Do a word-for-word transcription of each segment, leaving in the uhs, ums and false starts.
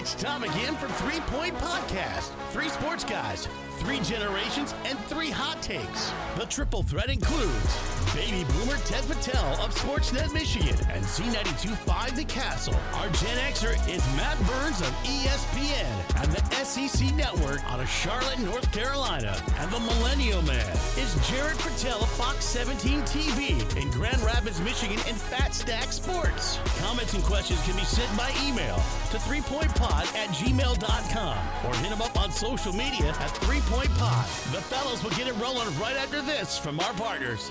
It's time again for Three Point Podcast. Three sports guys, three generations, and three hot takes. The triple threat includes baby boomer Ted Patel of Sportsnet Michigan and Z ninety-two five The Castle. Our Gen Xer is Matt Burns of E S P N and the S E C Network out of Charlotte, North Carolina. And the Millennial Man is Jared Patel of Fox seventeen T V in Grand Rapids, Michigan and Fat Stack Sports. Comments and questions can be sent by email to three point pod at gmail dot com or hit them up on social media at three point pod. The fellows will get it rolling right after this from our partners.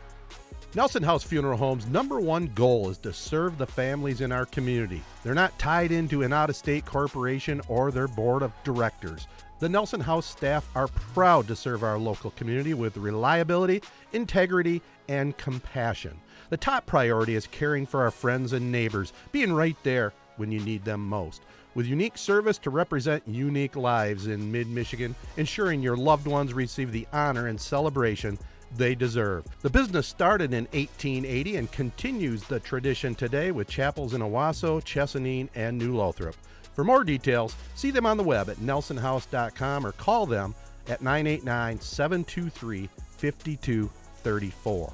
Nelson House Funeral Homes' number one goal is to serve the families in our community. They're not tied into an out-of-state corporation or their board of directors. The Nelson House staff are proud to serve our local community with reliability, integrity, and compassion. The top priority is caring for our friends and neighbors, being right there when you need them most. With unique service to represent unique lives in mid-Michigan, ensuring your loved ones receive the honor and celebration they deserve. The business started in eighteen eighty and continues the tradition today with chapels in Owosso, Chesaning, and New Lothrop. For more details, see them on the web at nelson house dot com or call them at nine eight nine, seven two three, five two three four.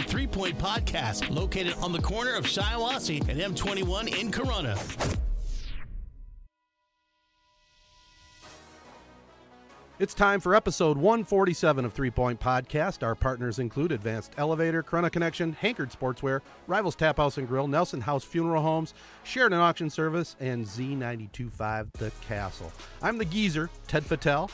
Three Point Podcast, located on the corner of Shiawassee and M twenty-one in Corunna. It's time for episode one forty-seven of Three Point Podcast. Our partners include Advanced Elevator, Corunna Connection, Hankerd Sportswear, Rivals Tap House and Grill, Nelson House Funeral Homes, Sheridan Auction Service, and Z ninety-two five The Castle. I'm the geezer, Ted Patel.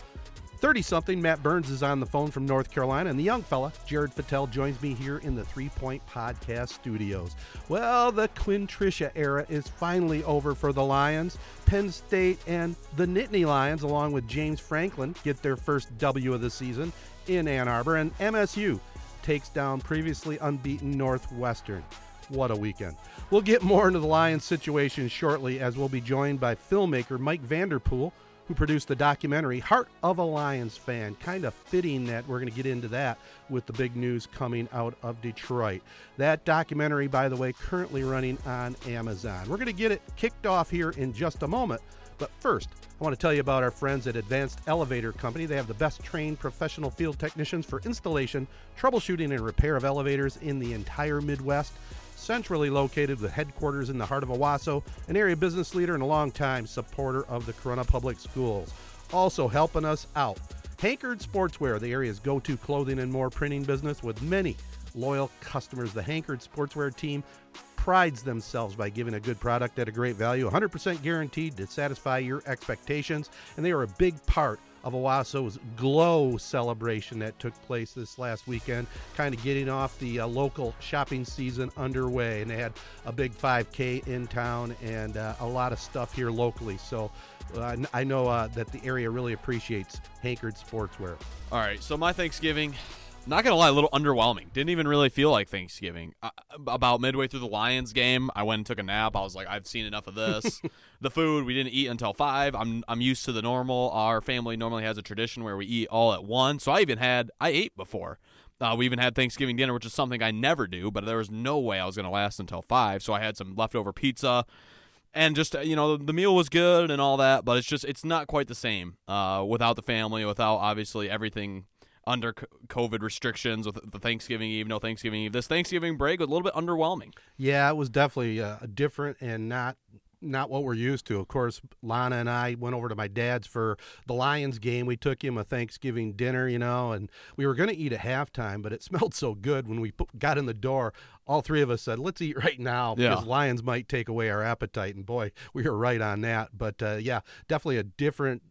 thirty-something Matt Burns is on the phone from North Carolina, and the young fella, Jared Patel, joins me here in the Three Point Podcast studios. Well, the Quintricia era is finally over for the Lions. Penn State and the Nittany Lions, along with James Franklin, get their first W of the season in Ann Arbor, and M S U takes down previously unbeaten Northwestern. What a weekend. We'll get more into the Lions situation shortly, as we'll be joined by filmmaker Mike Vanderpool, who produced the documentary Heart of a Lions Fan. Kind of fitting that we're going to get into that with the big news coming out of Detroit. That documentary, by the way, currently running on Amazon. We're going to get it kicked off here in just a moment. But first, I want to tell you about our friends at Advanced Elevator Company. They have the best trained professional field technicians for installation, troubleshooting, and repair of elevators in the entire Midwest. Centrally located with headquarters in the heart of Owosso, an area business leader and a longtime supporter of the Corunna Public Schools. Also helping us out, Hankerd Sportswear, the area's go-to clothing and more printing business with many loyal customers. The Hankerd Sportswear team prides themselves by giving a good product at a great value, one hundred percent guaranteed to satisfy your expectations, and they are a big part of Owasso's Glow celebration that took place this last weekend, kind of getting off the uh, local shopping season underway. And they had a big five K in town and uh, a lot of stuff here locally. So uh, I know uh, that the area really appreciates Hankerd Sportswear. All right, so my Thanksgiving, not going to lie, a little underwhelming. Didn't even really feel like Thanksgiving. I, about midway through the Lions game, I went and took a nap. I was like, I've seen enough of this. The food, we didn't eat until five. I'm I'm used to the normal. Our family normally has a tradition where we eat all at once. So I even had, I ate before. Uh, we even had Thanksgiving dinner, which is something I never do, but there was no way I was going to last until five. So I had some leftover pizza. And just, you know, the meal was good and all that, but it's just, it's not quite the same uh, without the family, without obviously everything under COVID restrictions with the Thanksgiving Eve, no Thanksgiving Eve. This Thanksgiving break was a little bit underwhelming. Yeah, it was definitely uh, different and not not what we're used to. Of course, Lana and I went over to my dad's for the Lions game. We took him a Thanksgiving dinner, you know, and we were going to eat at halftime, but it smelled so good when we put, got in the door. All three of us said, let's eat right now because yeah. Lions might take away our appetite. And boy, we were right on that. But uh, yeah, definitely a different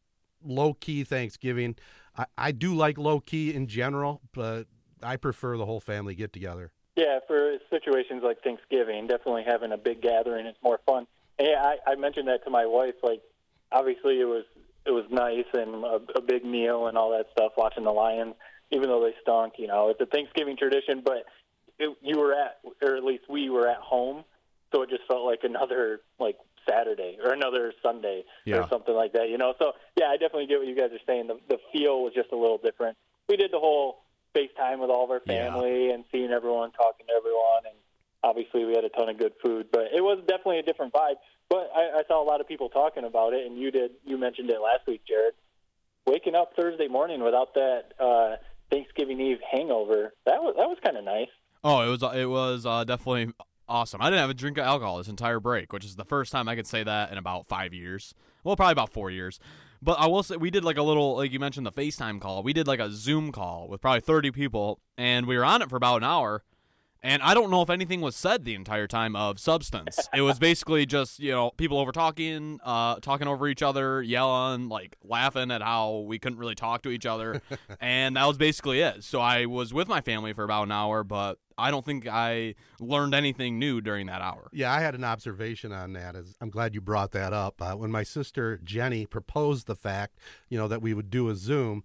low-key Thanksgiving. I, I do like low-key in general, but I prefer the whole family get together. Yeah, for situations like Thanksgiving, definitely having a big gathering is more fun. And yeah, I, I mentioned that to my wife. Like, obviously, it was it was nice and a, a big meal and all that stuff. Watching the Lions, even though they stunk, you know, it's a Thanksgiving tradition. But it, you were at, or at least we were at home, so it just felt like another like Saturday or another Sunday yeah. or something like that, you know. So yeah, I definitely get what you guys are saying. The the feel was just a little different. We did the whole FaceTime with all of our family yeah. and seeing everyone, talking to everyone, and obviously we had a ton of good food, but it was definitely a different vibe. But I, I saw a lot of people talking about it, and you did, you mentioned it last week, Jared. Waking up Thursday morning without that uh, Thanksgiving Eve hangover, that was that was kind of nice. Oh, it was it was uh, definitely awesome. I didn't have a drink of alcohol this entire break, which is the first time I could say that in about five years. Well, probably about four years. But I will say we did like a little, like you mentioned the FaceTime call. We did like a Zoom call with probably thirty people, and we were on it for about an hour. And I don't know if anything was said the entire time of substance. It was basically just, you know, people over talking, uh, talking over each other, yelling, like laughing at how we couldn't really talk to each other. And that was basically it. So I was with my family for about an hour, but I don't think I learned anything new during that hour. Yeah, I had an observation on that. I'm glad you brought that up. Uh, when my sister Jenny proposed the fact, you know, that we would do a Zoom,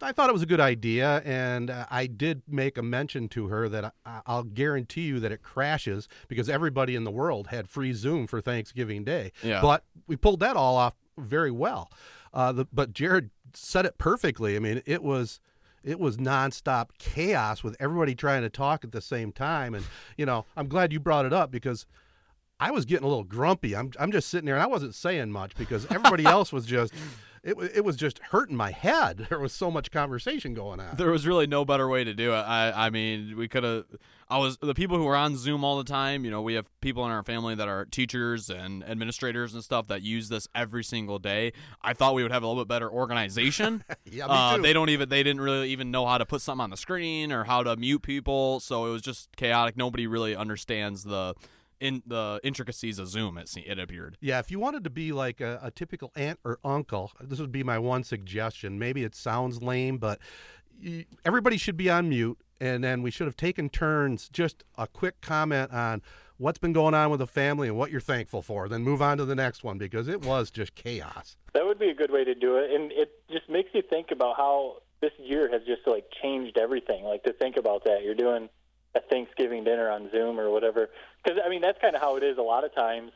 I thought it was a good idea, and uh, I did make a mention to her that I, I'll guarantee you that it crashes because everybody in the world had free Zoom for Thanksgiving Day. Yeah. But we pulled that all off very well. Uh, the, but Jared said it perfectly. I mean, it was it was nonstop chaos with everybody trying to talk at the same time. And, you know, I'm glad you brought it up because I was getting a little grumpy. I'm I'm just sitting there, and I wasn't saying much because everybody else was just – It it was just hurting my head. There was so much conversation going on. There was really no better way to do it. I, I mean, we could have. I was the people who are on Zoom all the time. You know, we have people in our family that are teachers and administrators and stuff that use this every single day. I thought we would have a little bit better organization. yeah, me uh, too. They don't even. They didn't really even know how to put something on the screen or how to mute people. So it was just chaotic. Nobody really understands the. in the intricacies of Zoom, it, it appeared. Yeah, if you wanted to be like a, a typical aunt or uncle, this would be my one suggestion. Maybe it sounds lame, but you, everybody should be on mute, and then we should have taken turns, just a quick comment on what's been going on with the family and what you're thankful for, then move on to the next one, because it was just chaos. That would be a good way to do it, and it just makes you think about how this year has just, like, changed everything. Like, to think about that, you're doing a Thanksgiving dinner on Zoom or whatever. Because, I mean, that's kind of how it is a lot of times.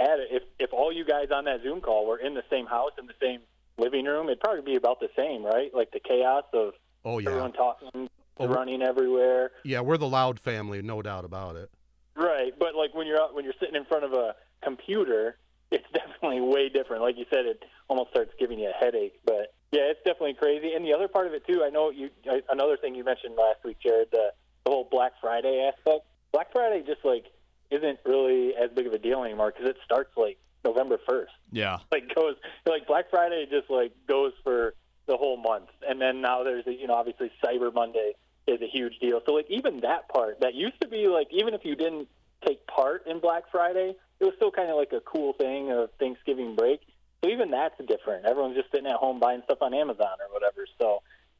At if if all you guys on that Zoom call were in the same house, in the same living room, it'd probably be about the same, right? Like the chaos of oh, yeah. everyone talking, oh, running everywhere. Yeah, we're the loud family, no doubt about it. Right, but, like, when you're out, when you're sitting in front of a computer, it's definitely way different. Like you said, it almost starts giving you a headache. But, yeah, it's definitely crazy. And the other part of it, too, I know you. another thing you mentioned last week, Jared, the the whole Black Friday aspect. Black Friday just, like, isn't really as big of a deal anymore because it starts, like, November first. Yeah. Like, goes, like, Black Friday just, like, goes for the whole month. And then now there's, a, you know, obviously Cyber Monday is a huge deal. So, like, even that part, that used to be, like, even if you didn't take part in Black Friday, it was still kind of like a cool thing of Thanksgiving break. So even that's different. Everyone's just sitting at home buying stuff on Amazon or whatever. So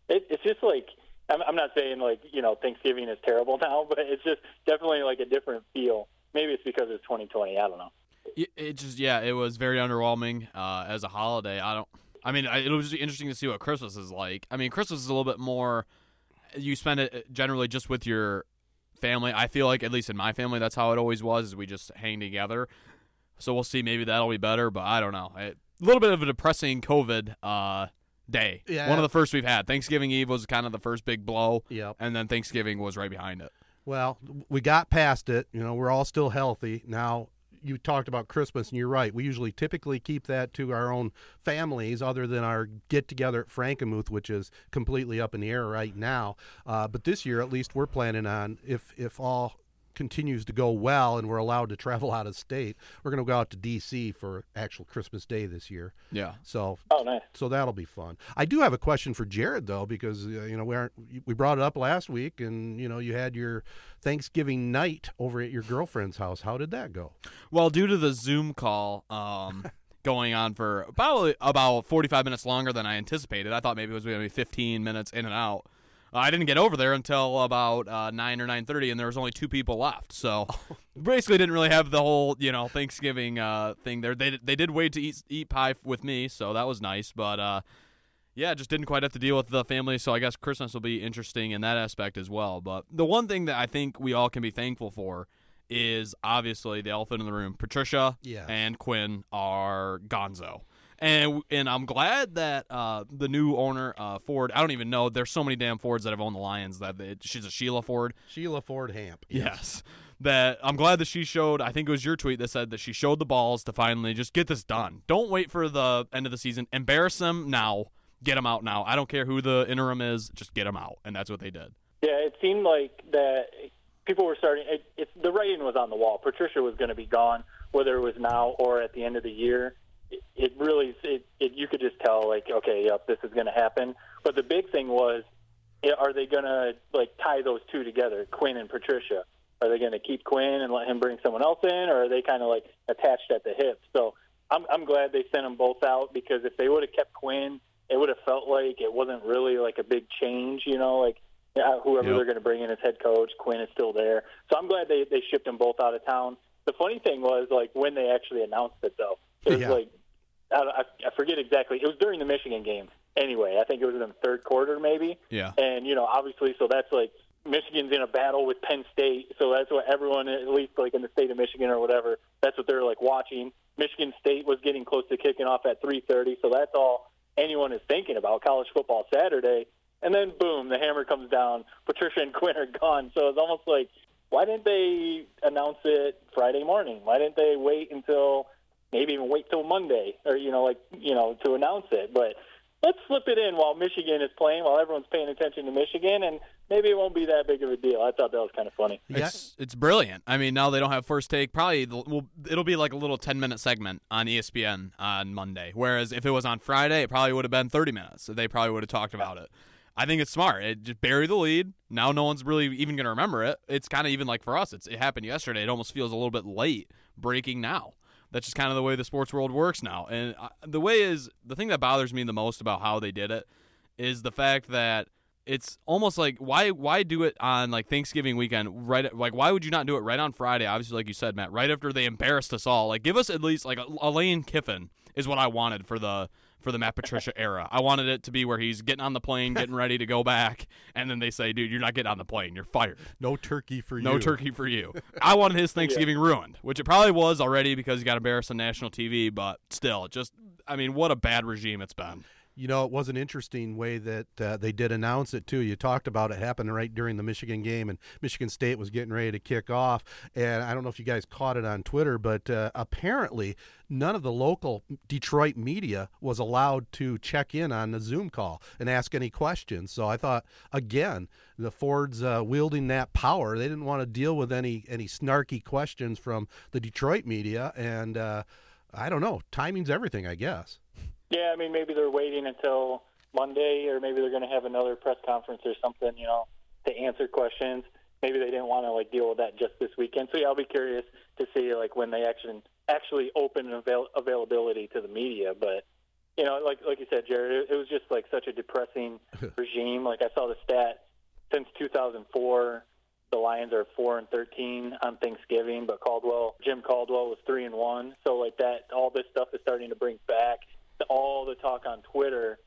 it, it's just, like, I'm, I'm not saying, like, you know, Thanksgiving is terrible now, but it's just definitely, like, a different feel. Maybe it's because it's twenty twenty. I don't know. It just, yeah, it was very underwhelming uh, as a holiday. I don't, I mean, I, it'll just be interesting to see what Christmas is like. I mean, Christmas is a little bit more, you spend it generally just with your family. I feel like, at least in my family, that's how it always was, is we just hang together. So we'll see. Maybe that'll be better, but I don't know. It, a little bit of a depressing COVID uh, day. Yeah. One of the first we've had. Thanksgiving Eve was kind of the first big blow, yep. and then Thanksgiving was right behind it. Well, we got past it. You know, we're all still healthy. Now, you talked about Christmas, and you're right. We usually typically keep that to our own families other than our get-together at Frankenmuth, which is completely up in the air right now. Uh, but this year, at least, we're planning on, if if all continues to go well and we're allowed to travel out of state, we're going to go out to D C for actual Christmas Day this year. Yeah. So oh, nice. So that'll be fun. I do have a question for Jared, though, because, uh, you know, we aren't, we brought it up last week, and, you know, you had your Thanksgiving night over at your girlfriend's house. How did that go? Well, due to the Zoom call um, going on for probably about forty-five minutes longer than I anticipated, I thought maybe it was going to be fifteen minutes in and out. I didn't get over there until about uh, nine or nine thirty, and there was only two people left. So basically didn't really have the whole, you know, Thanksgiving uh, thing there. They they did wait to eat, eat pie with me, so that was nice. But, uh, yeah, just didn't quite have to deal with the family, so I guess Christmas will be interesting in that aspect as well. But the one thing that I think we all can be thankful for is obviously the elephant in the room. Patricia yes. and Quinn are gonzo. And and I'm glad that uh, the new owner, uh, Ford, I don't even know. There's so many damn Fords that have owned the Lions that they, she's a Sheila Ford. Sheila Ford Hamp. Yes. yes. That I'm glad that she showed, I think it was your tweet that said that she showed the balls to finally just get this done. Don't wait for the end of the season. Embarrass them now. Get them out now. I don't care who the interim is. Just get them out. And that's what they did. Yeah, it seemed like that people were starting. It, it, the writing was on the wall. Patricia was going to be gone, whether it was now or at the end of the year. It really, it, it, you could just tell, like, okay, yep, this is going to happen. But the big thing was, are they going to, like, tie those two together, Quinn and Patricia? Are they going to keep Quinn and let him bring someone else in, or are they kind of, like, attached at the hip? So I'm, I'm glad they sent them both out, because if they would have kept Quinn, it would have felt like it wasn't really, like, a big change, you know, like, whoever yep. they're going to bring in as head coach, Quinn is still there. So I'm glad they, they shipped them both out of town. The funny thing was, like, when they actually announced it, though, it was yeah. like, I forget exactly. It was during the Michigan game anyway. I think it was in the third quarter maybe. Yeah. And, you know, obviously, so that's like Michigan's in a battle with Penn State. So that's what everyone, at least like in the state of Michigan or whatever, that's what they're like watching. Michigan State was getting close to kicking off at three thirty. So that's all anyone is thinking about, college football Saturday. And then, boom, the hammer comes down. Patricia and Quinn are gone. So it's almost like, why didn't they announce it Friday morning? Why didn't they wait until – maybe even wait till Monday, or you know, like you know, to announce it. But let's slip it in while Michigan is playing, while everyone's paying attention to Michigan, and maybe it won't be that big of a deal. I thought that was kind of funny. Yeah. It's it's brilliant. I mean, now they don't have first take. Probably the, well, it'll be like a little ten minute segment on E S P N on Monday. Whereas if it was on Friday, it probably would have been thirty minutes. So they probably would have talked about it. I think it's smart. It just bury the lead. Now no one's really even going to remember it. It's kind of even like for us. It's it happened yesterday. It almost feels a little bit late breaking now. That's just kind of the way the sports world works now. And the way is, the thing that bothers me the most about how they did it is the fact that it's almost like, why why do it on like Thanksgiving weekend? Right? Like, why would you not do it right on Friday? Obviously, like you said, Matt, right after they embarrassed us all. Like, give us at least like a, a Lane Kiffin is what I wanted for the for the Matt Patricia era. I wanted it to be where he's getting on the plane, getting ready to go back, and then they say, dude, you're not getting on the plane. You're fired. No turkey for you. No turkey for you. I wanted his Thanksgiving yeah. ruined, which it probably was already because he got embarrassed on national T V, but still, just, I mean, what a bad regime it's been. You know, it was an interesting way that uh, they did announce it, too. You talked about it happened right during the Michigan game, and Michigan State was getting ready to kick off. And I don't know if you guys caught it on Twitter, but uh, apparently none of the local Detroit media was allowed to check in on the Zoom call and ask any questions. So I thought, again, the Fords uh, wielding that power, they didn't want to deal with any, any snarky questions from the Detroit media. And uh, I don't know, timing's everything, I guess. Yeah, I mean, maybe they're waiting until Monday, or maybe they're going to have another press conference or something, you know, to answer questions. Maybe they didn't want to, like, deal with that just this weekend. So, yeah, I'll be curious to see, like, when they actually, actually open avail- availability to the media. But, you know, like like you said, Jared, it, it was just, like, such a depressing regime. Like, I saw the stat since two thousand four, the Lions are four and thirteen on Thanksgiving, but Caldwell, Jim Caldwell was three and one. So, like, that, all this stuff is starting to bring back. All the talk on Twitter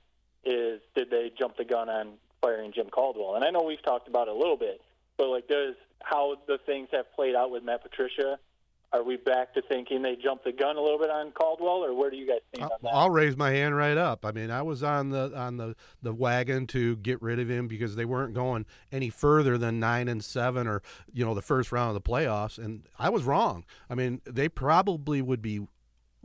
is, did they jump the gun on firing Jim Caldwell? And I know we've talked about it a little bit, but like, does how the things have played out with Matt Patricia, are we back to thinking they jumped the gun a little bit on Caldwell, or where do you guys think on that? I'll raise my hand right up. I mean, I was on the on the, the wagon to get rid of him because they weren't going any further than nine and seven, or you know, the first round of the playoffs, and I was wrong. I mean, they probably would be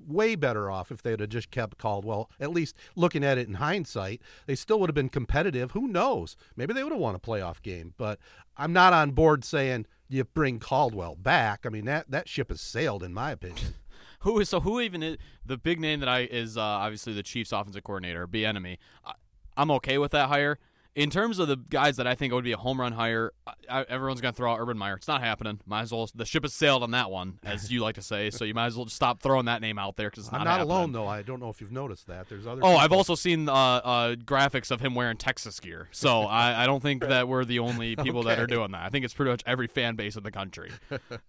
way better off if they would have just kept Caldwell. At least looking at it in hindsight, they still would have been competitive. Who knows? Maybe they would have won a playoff game. But I'm not on board saying you bring Caldwell back. I mean, that, that ship has sailed, in my opinion. Who is so? Who even is the big name that I is uh, obviously the Chiefs' offensive coordinator, Bieniemy. I, I'm okay with that hire. In terms of the guys that I think would be a home run hire, I, everyone's going to throw out Urban Meyer. It's not happening. Might as well. The ship has sailed on that one, as you like to say. So you might as well just stop throwing that name out there because it's not. I'm not happening. Alone though. I don't know if you've noticed that. There's other. Oh, people. I've also seen uh, uh, graphics of him wearing Texas gear. So I, I don't think that we're the only people okay. that are doing that. I think it's pretty much every fan base in the country.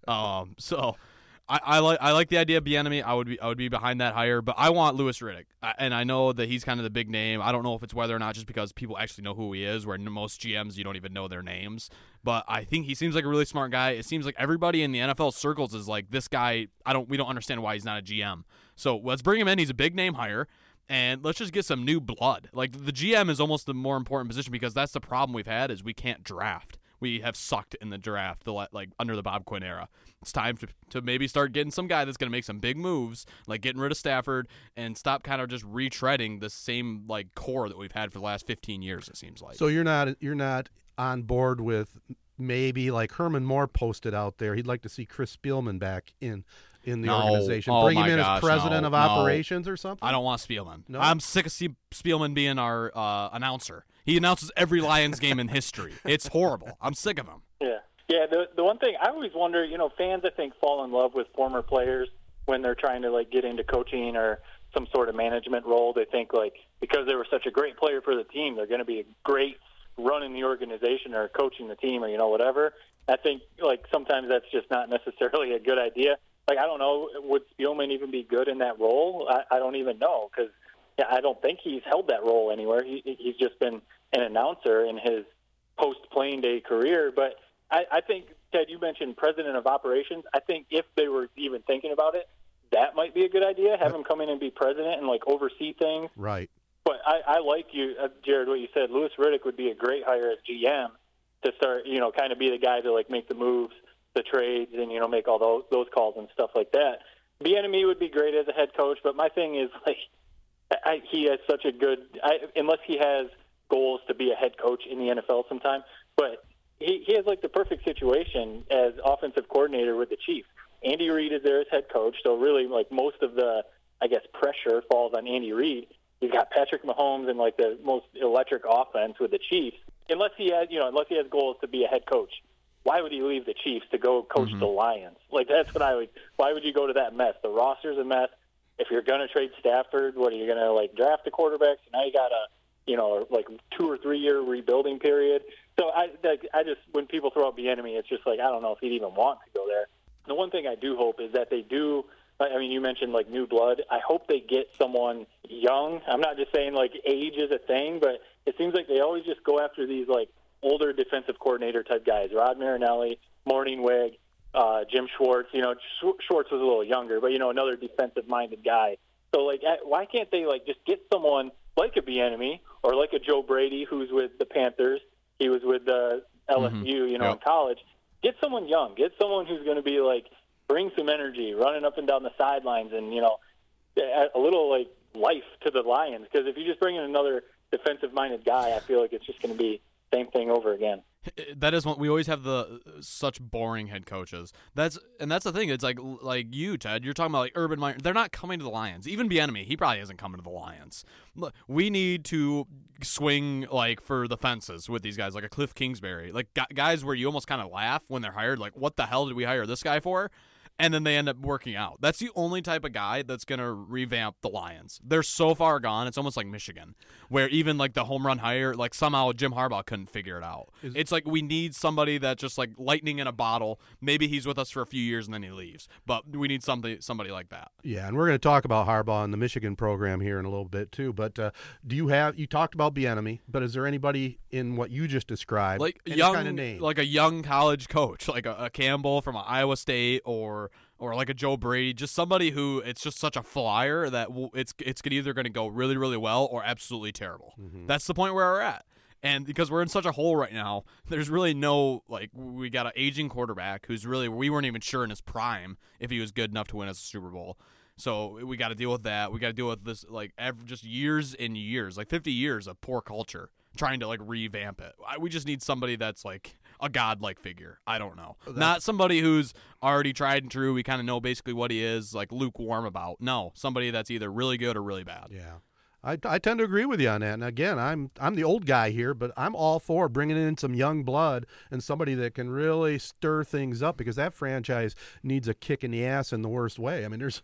Um, so. I, I like I like the idea of Bieniemy. I would be I would be behind that hire, but I want Louis Riddick, I, and I know that he's kind of the big name. I don't know if it's whether or not just because people actually know who he is, where most G Ms you don't even know their names. But I think he seems like a really smart guy. It seems like everybody in the N F L circles is like this guy. I don't we don't understand why he's not a G M. So let's bring him in. He's a big name hire. And let's just get some new blood. Like the G M is almost the more important position because that's the problem we've had is we can't draft. We have sucked in the draft, the like under the Bob Quinn era. It's time to to maybe start getting some guy that's going to make some big moves, like getting rid of Stafford, and stop kind of just retreading the same like core that we've had for the last fifteen years. It seems like. So you're not you're not on board with maybe like Herman Moore posted out there. He'd like to see Chris Spielman back in. In the no. organization. Oh, bring him in gosh, as president no, of operations no. or something? I don't want Spielman. No? I'm sick of Spielman being our uh, announcer. He announces every Lions game in history. It's horrible. I'm sick of him. Yeah. Yeah, the the one thing I always wonder, you know, fans, I think, fall in love with former players when they're trying to, like, get into coaching or some sort of management role. They think, like, because they were such a great player for the team, they're going to be a great running the organization or coaching the team or, you know, whatever. I think, like, sometimes that's just not necessarily a good idea. Like, I don't know, would Spielman even be good in that role? I, I don't even know because yeah, I don't think he's held that role anywhere. He, he's just been an announcer in his post-playing day career. But I, I think, Ted, you mentioned president of operations. I think if they were even thinking about it, that might be a good idea, have him come in and be president and, like, oversee things. Right. But I, I like you, Jared, what you said. Louis Riddick would be a great hire at G M to start, you know, kind of be the guy to, like, make the moves. The trades and, you know, make all those those calls and stuff like that. Bieniemy would be great as a head coach, but my thing is, like, I, he has such a good I, – unless he has goals to be a head coach in the N F L sometime, but he, he has, like, the perfect situation as offensive coordinator with the Chiefs. Andy Reid is there as head coach, so really, like, most of the, I guess, pressure falls on Andy Reid. He's got Patrick Mahomes and, like, the most electric offense with the Chiefs, unless he has, you know, unless he has goals to be a head coach. Why would he leave the Chiefs to go coach mm-hmm. the Lions? Like, that's what I would – why would you go to that mess? The roster's a mess. If you're going to trade Stafford, what, are you going to, like, draft a quarterback? So now you got a, you know, like, two- or three-year rebuilding period. So I like, I just – when people throw out Bieniemy, it's just like, I don't know if he'd even want to go there. The one thing I do hope is that they do – I mean, you mentioned, like, new blood. I hope they get someone young. I'm not just saying, like, age is a thing, but it seems like they always just go after these, like, older defensive coordinator type guys, Rod Marinelli, Morning Wig, uh, Jim Schwartz. You know, Sh- Schwartz was a little younger, but, you know, another defensive-minded guy. So, like, why can't they, like, just get someone like a Bieniemy or like a Joe Brady who's with the Panthers? He was with the L S U, mm-hmm. you know, yep. in college. Get someone young. Get someone who's going to be, like, bring some energy, running up and down the sidelines and, you know, a little, like, life to the Lions. Because if you just bring in another defensive-minded guy, I feel like it's just going to be – same thing over again. That is what we always have the such boring head coaches. That's and that's the thing. It's like like you, Ted. You're talking about like Urban Meyer. They're not coming to the Lions. Even Bieniemy, he probably isn't coming to the Lions. Look, we need to swing like for the fences with these guys, like a Cliff Kingsbury, like guys where you almost kind of laugh when they're hired. Like, what the hell did we hire this guy for? And then they end up working out. That's the only type of guy that's going to revamp the Lions. They're so far gone. It's almost like Michigan, where even like the home run hire, like somehow Jim Harbaugh couldn't figure it out. Is, it's like we need somebody that's just like lightning in a bottle. Maybe he's with us for a few years and then he leaves. But we need somebody, somebody like that. Yeah, and we're going to talk about Harbaugh and the Michigan program here in a little bit too. But uh, do you have you talked about Bieniemy? But is there anybody in what you just described, like young, kind of name, like a young college coach, like a, a Campbell from Iowa State or or like a Joe Brady, just somebody who it's just such a flyer that it's it's either going to go really, really well or absolutely terrible. Mm-hmm. That's the point where we're at. And because we're in such a hole right now, there's really no, like, we got an aging quarterback who's really, we weren't even sure in his prime if he was good enough to win us a Super Bowl. So we got to deal with that. We got to deal with this, like, ev- just years and years, like fifty years of poor culture, trying to, like, revamp it. I, we just need somebody that's, like, a godlike figure. I don't know. That's- Not somebody who's already tried and true. We kind of know basically what he is, like lukewarm about. No, somebody that's either really good or really bad. Yeah. I, I tend to agree with you on that. And again, I'm I'm the old guy here, but I'm all for bringing in some young blood and somebody that can really stir things up, because that franchise needs a kick in the ass in the worst way. I mean, there's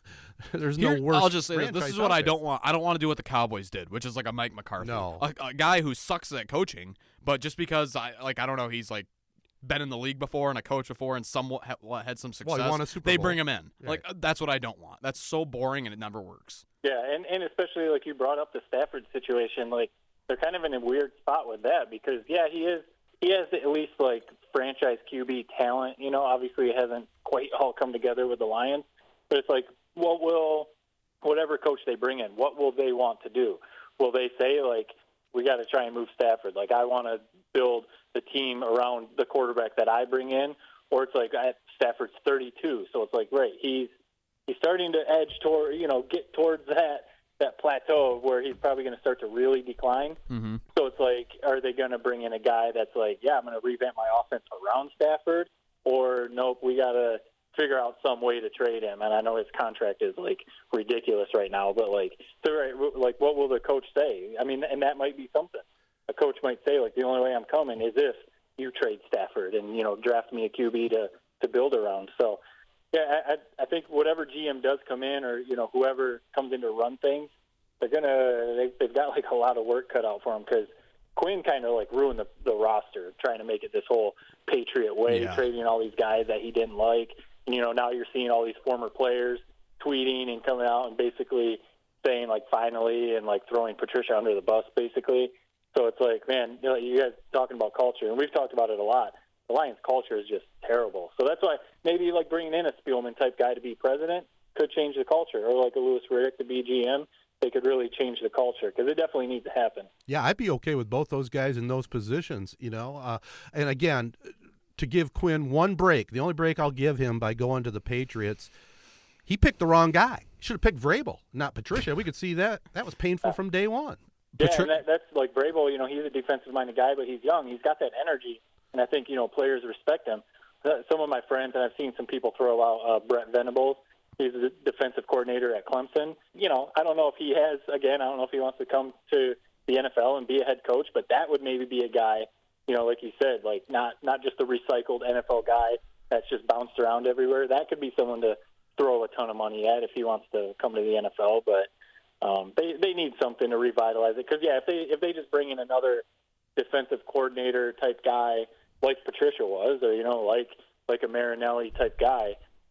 there's no here, worse. I'll just say this, this is what I there. don't want. I don't want to do what the Cowboys did, which is like a Mike McCarthy, no. a, a guy who sucks at coaching, but just because I like I don't know, he's like been in the league before and a coach before and somewhat ha- had some success. Well, won a Super Bowl. They bring him in. Yeah. Like that's what I don't want. That's so boring and it never works. Yeah, and, and especially like you brought up the Stafford situation, like they're kind of in a weird spot with that because yeah, he is he has at least like franchise Q B talent, you know, obviously it hasn't quite all come together with the Lions, but it's like what will whatever coach they bring in, what will they want to do? Will they say like we got to try and move Stafford. Like, I want to build the team around the quarterback that I bring in. Or it's like, I, Stafford's thirty-two, so it's like, right, he's he's starting to edge toward, you know, get towards that, that plateau where he's probably going to start to really decline. Mm-hmm. So it's like, are they going to bring in a guy that's like, yeah, I'm going to revamp my offense around Stafford? Or, nope, we got to figure out some way to trade him. And I know his contract is like ridiculous right now, but like, so right, like what will the coach say? I mean, and that might be something a coach might say, like the only way I'm coming is if you trade Stafford and, you know, draft me a Q B to, to build around. So yeah, I, I think whatever G M does come in or, you know, whoever comes in to run things, they're going to, they've got like a lot of work cut out for them because Quinn kind of like ruined the, the roster trying to make it this whole Patriot way, yeah. trading all these guys that he didn't like. You know, now you're seeing all these former players tweeting and coming out and basically saying, like, finally, and, like, throwing Patricia under the bus, basically. So it's like, man, you know, you guys talking about culture, and we've talked about it a lot. The Lions' culture is just terrible. So that's why maybe, like, bringing in a Spielman-type guy to be president could change the culture, or, like, a Louis Riddick to be G M. They could really change the culture because it definitely needs to happen. Yeah, I'd be okay with both those guys in those positions, you know. Uh, and, again – to give Quinn one break, the only break I'll give him by going to the Patriots, he picked the wrong guy. He should have picked Vrabel, not Patricia. We could see that. That was painful from day one. Yeah, Patri- and that, that's like Vrabel, you know, he's a defensive-minded guy, but he's young. He's got that energy, and I think, you know, players respect him. Some of my friends, and I've seen some people throw out uh, Brent Venables. He's a defensive coordinator at Clemson. You know, I don't know if he has, again, I don't know if he wants to come to the N F L and be a head coach, but that would maybe be a guy – you know, like you said, like not, not just the recycled N F L guy that's just bounced around everywhere. That could be someone to throw a ton of money at if he wants to come to the N F L. But um, they they need something to revitalize it because yeah, if they if they just bring in another defensive coordinator type guy like Patricia was, or you know, like like a Marinelli type guy,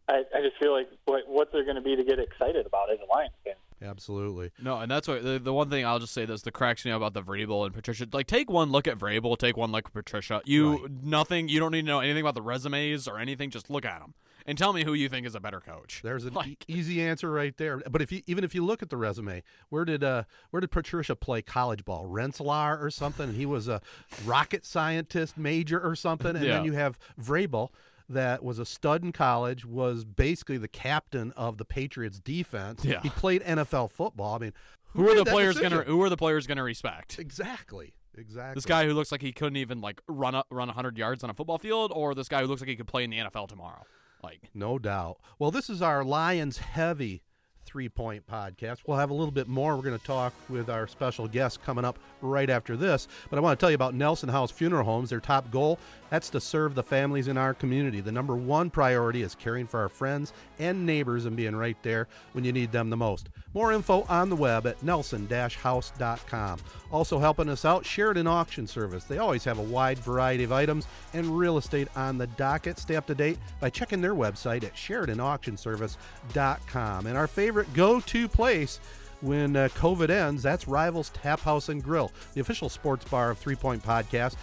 I, I just feel like what what's there going to be to get excited about as a Lions fan. Absolutely. No, and that's what the, the one thing I'll just say that's the cracks me about the Vrabel and Patricia. Like, take one look at Vrabel, take one look at Patricia. You right. nothing. You don't need to know anything about the resumes or anything. Just look at them and tell me who you think is a better coach. There's an like, e- easy answer right there. But if you, even if you look at the resume, where did uh, where did Patricia play college ball? Rensselaer or something? And he was a rocket scientist major or something. And yeah. then you have Vrabel. That was a stud in college, was basically the captain of the Patriots defense. Yeah. He played N F L football. I mean, who, who are the players going to who are the players going to respect? Exactly. Exactly. This guy who looks like he couldn't even like run up, run one hundred yards on a football field, or this guy who looks like he could play in the N F L tomorrow. Like, no doubt. Well, this is our Lions heavy three-point podcast. We'll have a little bit more. We're going to talk with our special guest coming up right after this. But I want to tell you about Nelson House Funeral Homes. Their top goal, that's to serve the families in our community. The number one priority is caring for our friends and neighbors and being right there when you need them the most. More info on the web at nelson house dot com. Also helping us out, Sheridan Auction Service. They always have a wide variety of items and real estate on the docket. Stay up to date by checking their website at Sheridan Auction Service dot com. And our favorite go-to place when uh, COVID ends, that's Rivals Tap House and Grill, the official sports bar of Three Point Podcast.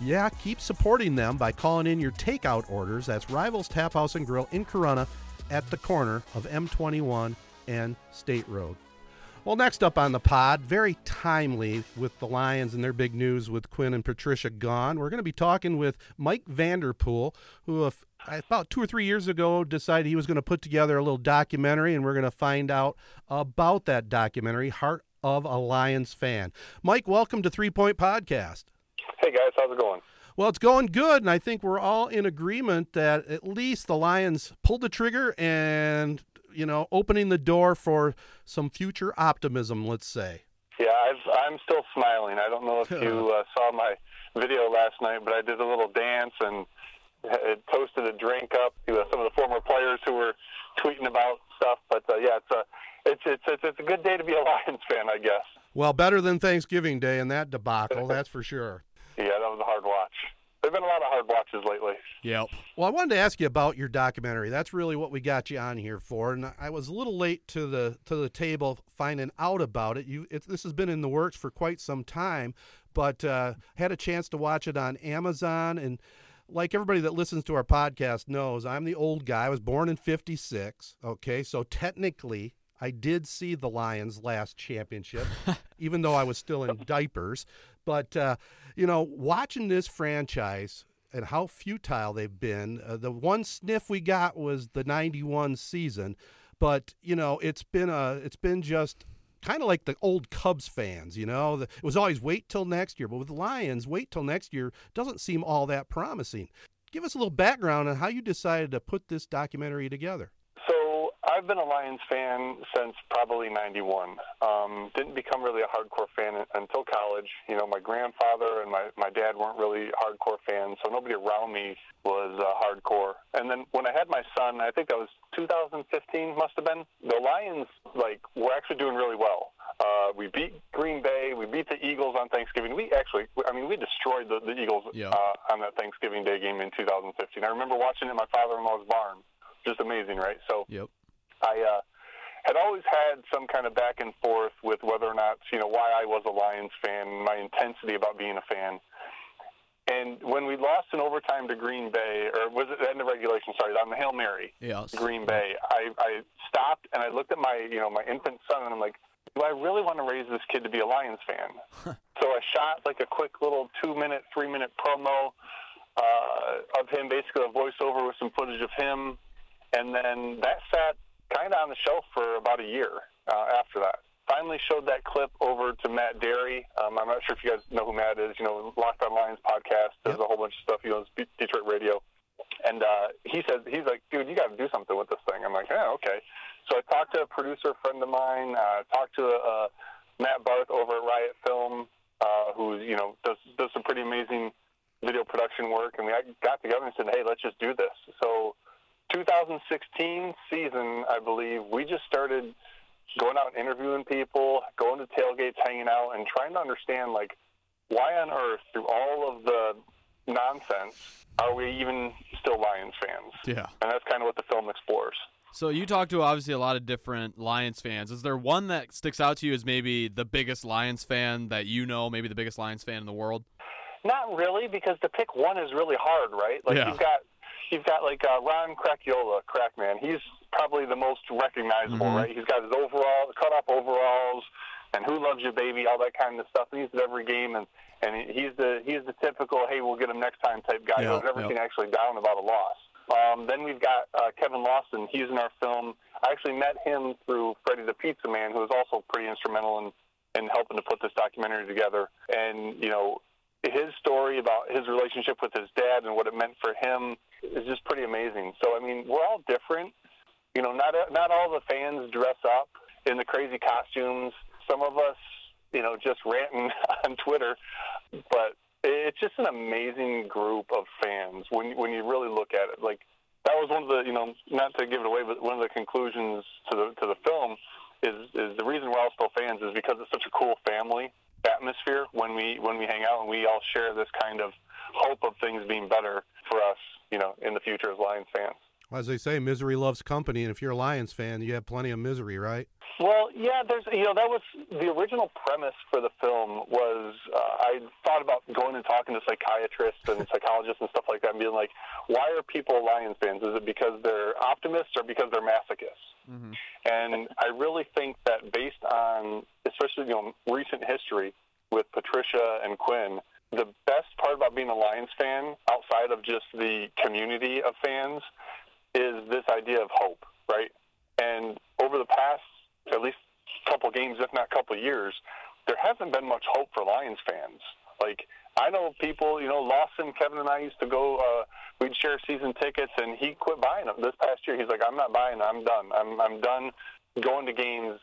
Yeah, keep supporting them by calling in your takeout orders. That's Rivals Tap House and Grill in Corunna at the corner of M twenty-one and State Road. Well, next up on the pod, very timely with the Lions and their big news with Quinn and Patricia gone. We're going to be talking with Mike Vanderpool, who if, about two or three years ago decided he was going to put together a little documentary, and we're going to find out about that documentary, Heart of a Lions Fan. Mike, welcome to Three Point Podcast. Hey, guys. How's it going? Well, it's going good, and I think we're all in agreement that at least the Lions pulled the trigger and, you know, opening the door for some future optimism, let's say. Yeah, I've, I'm still smiling. I don't know if you uh, saw my video last night, but I did a little dance and toasted a drink up to some of the former players who were tweeting about stuff. But, uh, yeah, it's a, it's, it's, it's, it's a good day to be a Lions fan, I guess. Well, better than Thanksgiving Day and that debacle, that's for sure. Yeah, that was a hard watch. There have been a lot of hard watches lately. Yep. Well, I wanted to ask you about your documentary. That's really what we got you on here for, and I was a little late to the to the table finding out about it. You, it, this has been in the works for quite some time, but uh, had a chance to watch it on Amazon, and like everybody that listens to our podcast knows, I'm the old guy. I was born in fifty-six, okay? So technically, I did see the Lions' last championship, even though I was still in diapers. But, uh, you know, watching this franchise and how futile they've been, uh, the one sniff we got was the ninety-one season. But, you know, it's been a, it's been just kind of like the old Cubs fans, you know. The, it was always wait till next year. But with the Lions, wait till next year doesn't seem all that promising. Give us a little background on how you decided to put this documentary together. I've been a Lions fan since probably ninety-one. Um, didn't become really a hardcore fan until college. You know, my grandfather and my, my dad weren't really hardcore fans, so nobody around me was uh, hardcore. And then when I had my son, I think that was two thousand fifteen must have been, the Lions, like, were actually doing really well. Uh, we beat Green Bay. We beat the Eagles on Thanksgiving. We actually, I mean, we destroyed the, the Eagles yeah. uh, on that Thanksgiving Day game in two thousand fifteen. I remember watching it in my father-in-law's barn. Just amazing, right? So. Yep. I uh, had always had some kind of back and forth with whether or not, you know, why I was a Lions fan, my intensity about being a fan. And when we lost in overtime to Green Bay, or was it the end of regulation, sorry, on the Hail Mary, yes. Green Bay, I, I stopped and I looked at my, you know, my infant son and I'm like, do I really want to raise this kid to be a Lions fan? So I shot like a quick little two-minute, three-minute promo uh, of him, basically a voiceover with some footage of him. And then that sat kind of on the shelf for about a year uh, after that. Finally showed that clip over to Matt Derry. Um, I'm not sure if you guys know who Matt is. You know, Locked on Lions podcast. There's a whole bunch of stuff. He owns Detroit radio. And uh, he said, he's like, dude, you got to do something with this thing. I'm like, yeah, okay. So I talked to a producer friend of mine. I uh, talked to uh, Matt Barth over at Riot Film, uh, who, you know, does, does some pretty amazing video production work. And we got together and said, hey, let's just do this. So two thousand sixteen season, I believe, we just started going out and interviewing people, going to tailgates, hanging out, and trying to understand, like, why on earth, through all of the nonsense, are we even still Lions fans? Yeah. And that's kind of what the film explores. So you talk to, obviously, a lot of different Lions fans. Is there one that sticks out to you as maybe the biggest Lions fan that you know, maybe the biggest Lions fan in the world? Not really, because to pick one is really hard, right? Like, yeah. you've got... You've got, like, uh, Ron Crackiola, Crackman. He's probably the most recognizable, mm-hmm. right? He's got his overall, cut-up overalls, and Who Loves You, Baby, all that kind of stuff. And he's at every game, and, and he's the he's the typical, hey, we'll get him next time type guy. Yeah, who has everything yeah. actually down about a loss. Um, then we've got uh, Kevin Lawson. He's in our film. I actually met him through Freddie the Pizza Man, who was also pretty instrumental in, in helping to put this documentary together. And, you know, his story about his relationship with his dad and what it meant for him is just pretty amazing. So, I mean, we're all different. You know, not not all the fans dress up in the crazy costumes. Some of us, you know, just ranting on Twitter. But it's just an amazing group of fans when when you really look at it. Like, that was one of the, you know, not to give it away, but one of the conclusions to the to the film is, is the reason we're all still fans is because it's such a cool family atmosphere when we when we hang out and we all share this kind of hope of things being better for us, you know, in the future as Lions fans. Well, as they say, misery loves company, and if you're a Lions fan, you have plenty of misery, right? Well, yeah, there's, you know, that was the original premise for the film was uh, I thought about going and talking to psychiatrists and psychologists and stuff like that and being like, why are people Lions fans? Is it because they're optimists or because they're masochists? Mm-hmm. And I really think that based on, especially, you know, recent history with Patricia and Quinn, the best part about being a Lions fan, outside of just the community of fans, is this idea of hope, right? And over the past at least couple games, if not couple years, there hasn't been much hope for Lions fans. Like, I know people, you know, Lawson, Kevin and I used to go, uh, we'd share season tickets, and he quit buying them this past year. He's like, I'm not buying them. I'm done. I'm I'm done going to games.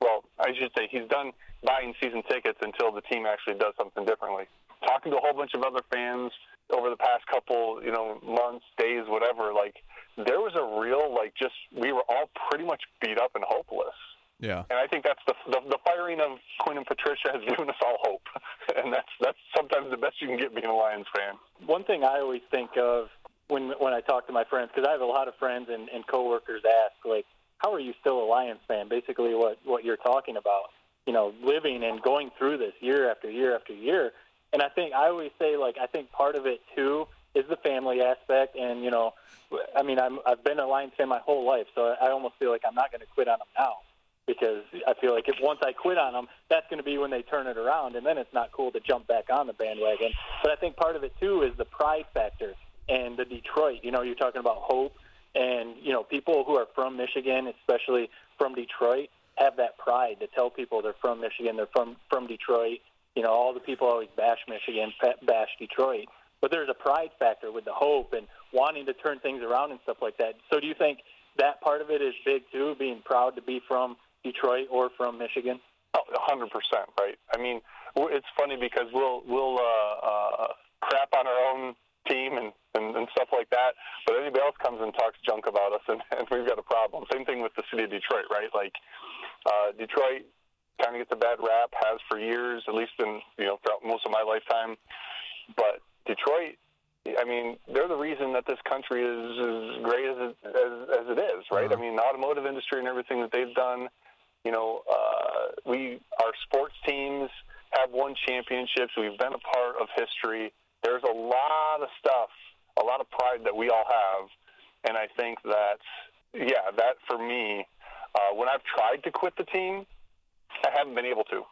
Well, I should say he's done buying season tickets until the team actually does something differently. Talking to a whole bunch of other fans over the past couple, you know, months, days, whatever, like, there was a real, like, just, we were all pretty much beat up and hopeless. Yeah. And I think that's the, the the firing of Quinn and Patricia has given us all hope. And that's that's sometimes the best you can get being a Lions fan. One thing I always think of when when I talk to my friends, because I have a lot of friends and, and coworkers ask, like, how are you still a Lions fan? Basically what, what you're talking about, you know, living and going through this year after year after year. And I think I always say, like, I think part of it, too, is the family aspect. And, you know, I mean, I'm, I've been a Lions fan my whole life, so I almost feel like I'm not going to quit on them now. Because I feel like if once I quit on them, that's going to be when they turn it around, and then it's not cool to jump back on the bandwagon. But I think part of it, too, is the pride factor and the Detroit. You know, you're talking about hope, and, you know, people who are from Michigan, especially from Detroit, have that pride to tell people they're from Michigan, they're from, from Detroit. You know, all the people always bash Michigan, bash Detroit. But there's a pride factor with the hope and wanting to turn things around and stuff like that. So do you think that part of it is big, too, being proud to be from Detroit or from Michigan? Oh, one hundred percent, right? I mean, it's funny because we'll we'll uh, uh, crap on our own team and, and, and stuff like that, but anybody else comes and talks junk about us, and, and we've got a problem. Same thing with the city of Detroit, right? Like, uh, Detroit kind of gets a bad rap, has for years, at least in, you know, throughout most of my lifetime. But Detroit, I mean, they're the reason that this country is as great as it, as, as it is, right? Uh-huh. I mean, the automotive industry and everything that they've done. You know, uh, we our sports teams have won championships. We've been a part of history. There's a lot of stuff, a lot of pride that we all have. And I think that, yeah, that for me, uh, when I've tried to quit the team, I haven't been able to,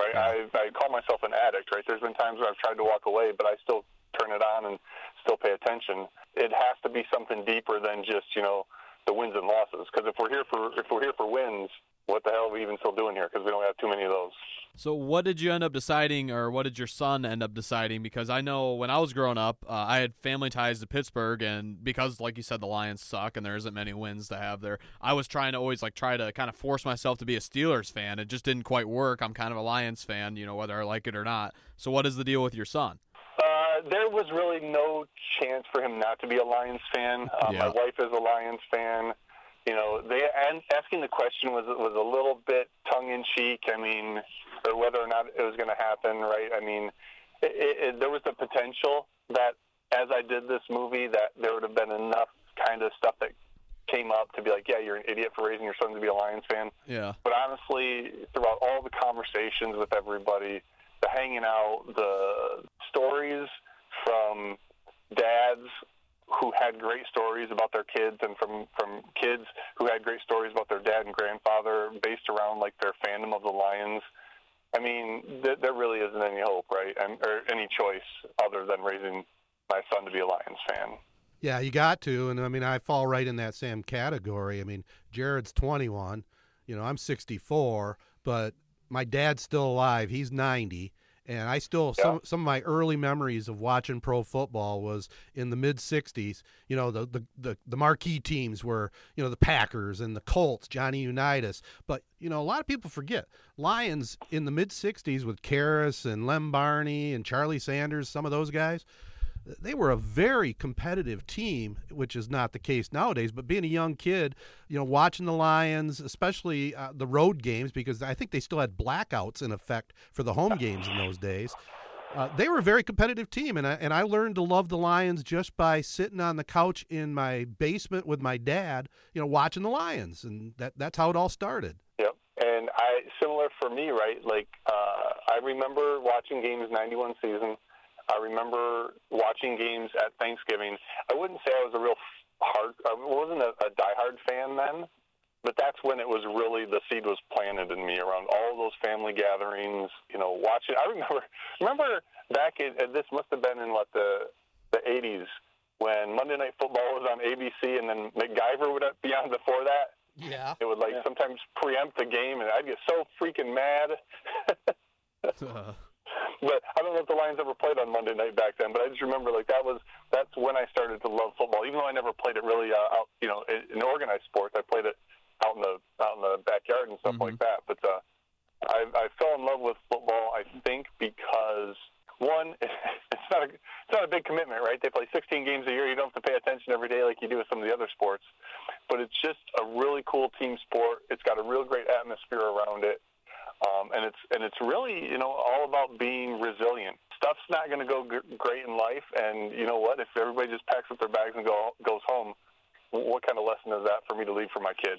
right? I, I call myself an addict, right? There's been times where I've tried to walk away, but I still turn it on and still pay attention. It has to be something deeper than just, you know, the wins and losses. Because if we're here for if we're here for wins, what the hell are we even still doing here? Because we don't have too many of those. So what did you end up deciding, or what did your son end up deciding? Because I know when I was growing up, uh, I had family ties to Pittsburgh, and because, like you said, the Lions suck and there isn't many wins to have there, I was trying to always like try to kind of force myself to be a Steelers fan. It just didn't quite work. I'm kind of a Lions fan, you know, whether I like it or not. So what is the deal with your son? Uh, there was really no chance for him not to be a Lions fan. Uh, yeah. My wife is a Lions fan. You know, they and asking the question was was a little bit tongue-in-cheek, I mean, or whether or not it was going to happen, right? I mean, it, it, it, there was the potential that as I did this movie that there would have been enough kind of stuff that came up to be like, yeah, you're an idiot for raising your son to be a Lions fan. Yeah. But honestly, throughout all the conversations with everybody, the hanging out, the stories from dads who had great stories about their kids and from, from kids who had great stories about their dad and grandfather based around, like, their fandom of the Lions. I mean, th- there really isn't any hope, right, and, or any choice other than raising my son to be a Lions fan. Yeah, you got to, and, I mean, I fall right in that same category. I mean, Jared's twenty-one, you know, I'm sixty-four, but my dad's still alive. He's ninety. And I still, yeah. some some of my early memories of watching pro football was in the mid-sixties. You know, the, the, the, the marquee teams were, you know, the Packers and the Colts, Johnny Unitas. But, you know, a lot of people forget Lions in the mid-sixties with Karras and Lem Barney and Charlie Sanders, some of those guys, they were a very competitive team, which is not the case nowadays. But being a young kid, you know, watching the Lions, especially uh, the road games, because I think they still had blackouts in effect for the home games in those days. Uh, they were a very competitive team, and I, and I learned to love the Lions just by sitting on the couch in my basement with my dad, you know, watching the Lions, and that that's how it all started. Yep, and I similar for me, right? Like uh, I remember watching games ninety-one season. I remember watching games at Thanksgiving. I wouldn't say I was a real hard, I wasn't a, a diehard fan then, but that's when it was really, the seed was planted in me around all those family gatherings, you know, watching. I remember, remember back in, this must have been in what, the the eighties, when Monday Night Football was on A B C, and then MacGyver would be on before that. Yeah. It would like yeah. sometimes preempt the game, and I'd get so freaking mad. uh. But I don't know if the Lions ever played on Monday night back then, but I just remember, like, that was that's when I started to love football. Even though I never played it really, uh, out, you know, in organized sports, I played it out in the out in the backyard and stuff mm-hmm. like that. But uh, I, I fell in love with football, I think, because one, it's not a it's not a big commitment, right? They play sixteen games a year. You don't have to pay attention every day like you do with some of the other sports. But it's just a really cool team sport. It's got a real great atmosphere around it. Um, and it's and it's really, you know, all about being resilient. Stuff's not going to go g- great in life, and you know what? If everybody just packs up their bags and go, goes home, what kind of lesson is that for me to leave for my kid?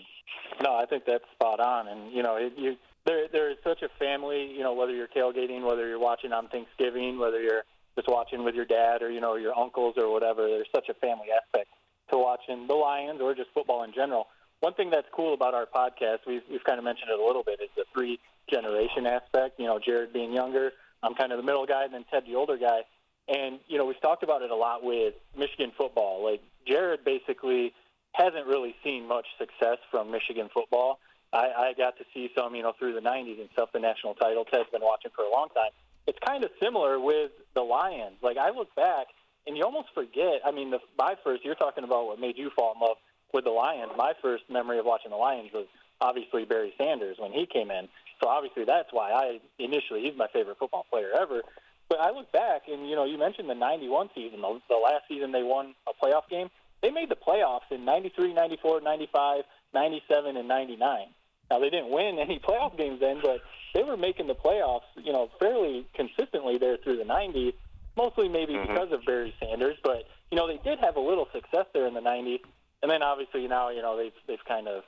No, I think that's spot on. And, you know, it, you, there there is such a family, you know, whether you're tailgating, whether you're watching on Thanksgiving, whether you're just watching with your dad or, you know, your uncles or whatever, there's such a family aspect to watching the Lions or just football in general. One thing that's cool about our podcast, we've, we've kind of mentioned it a little bit, is the three-generation aspect, you know, Jared being younger, I'm kind of the middle guy, and then Ted the older guy. And, you know, we've talked about it a lot with Michigan football. Like, Jared basically hasn't really seen much success from Michigan football. I, I got to see some, you know, through the nineties and stuff, the national title. Ted's been watching for a long time. It's kind of similar with the Lions. Like, I look back, and you almost forget. I mean, the, my first, you're talking about what made you fall in love with the Lions. My first memory of watching the Lions was obviously Barry Sanders when he came in. So obviously that's why I initially, he's my favorite football player ever. But I look back and, you know, you mentioned the ninety-one season, the, the last season they won a playoff game. They made the playoffs in ninety-three, ninety-four, ninety-five, ninety-seven, and ninety-nine. Now, they didn't win any playoff games then, but they were making the playoffs, you know, fairly consistently there through the nineties, mostly maybe mm-hmm. because of Barry Sanders. But, you know, they did have a little success there in the nineties. And then obviously now, you know, they've they've kind of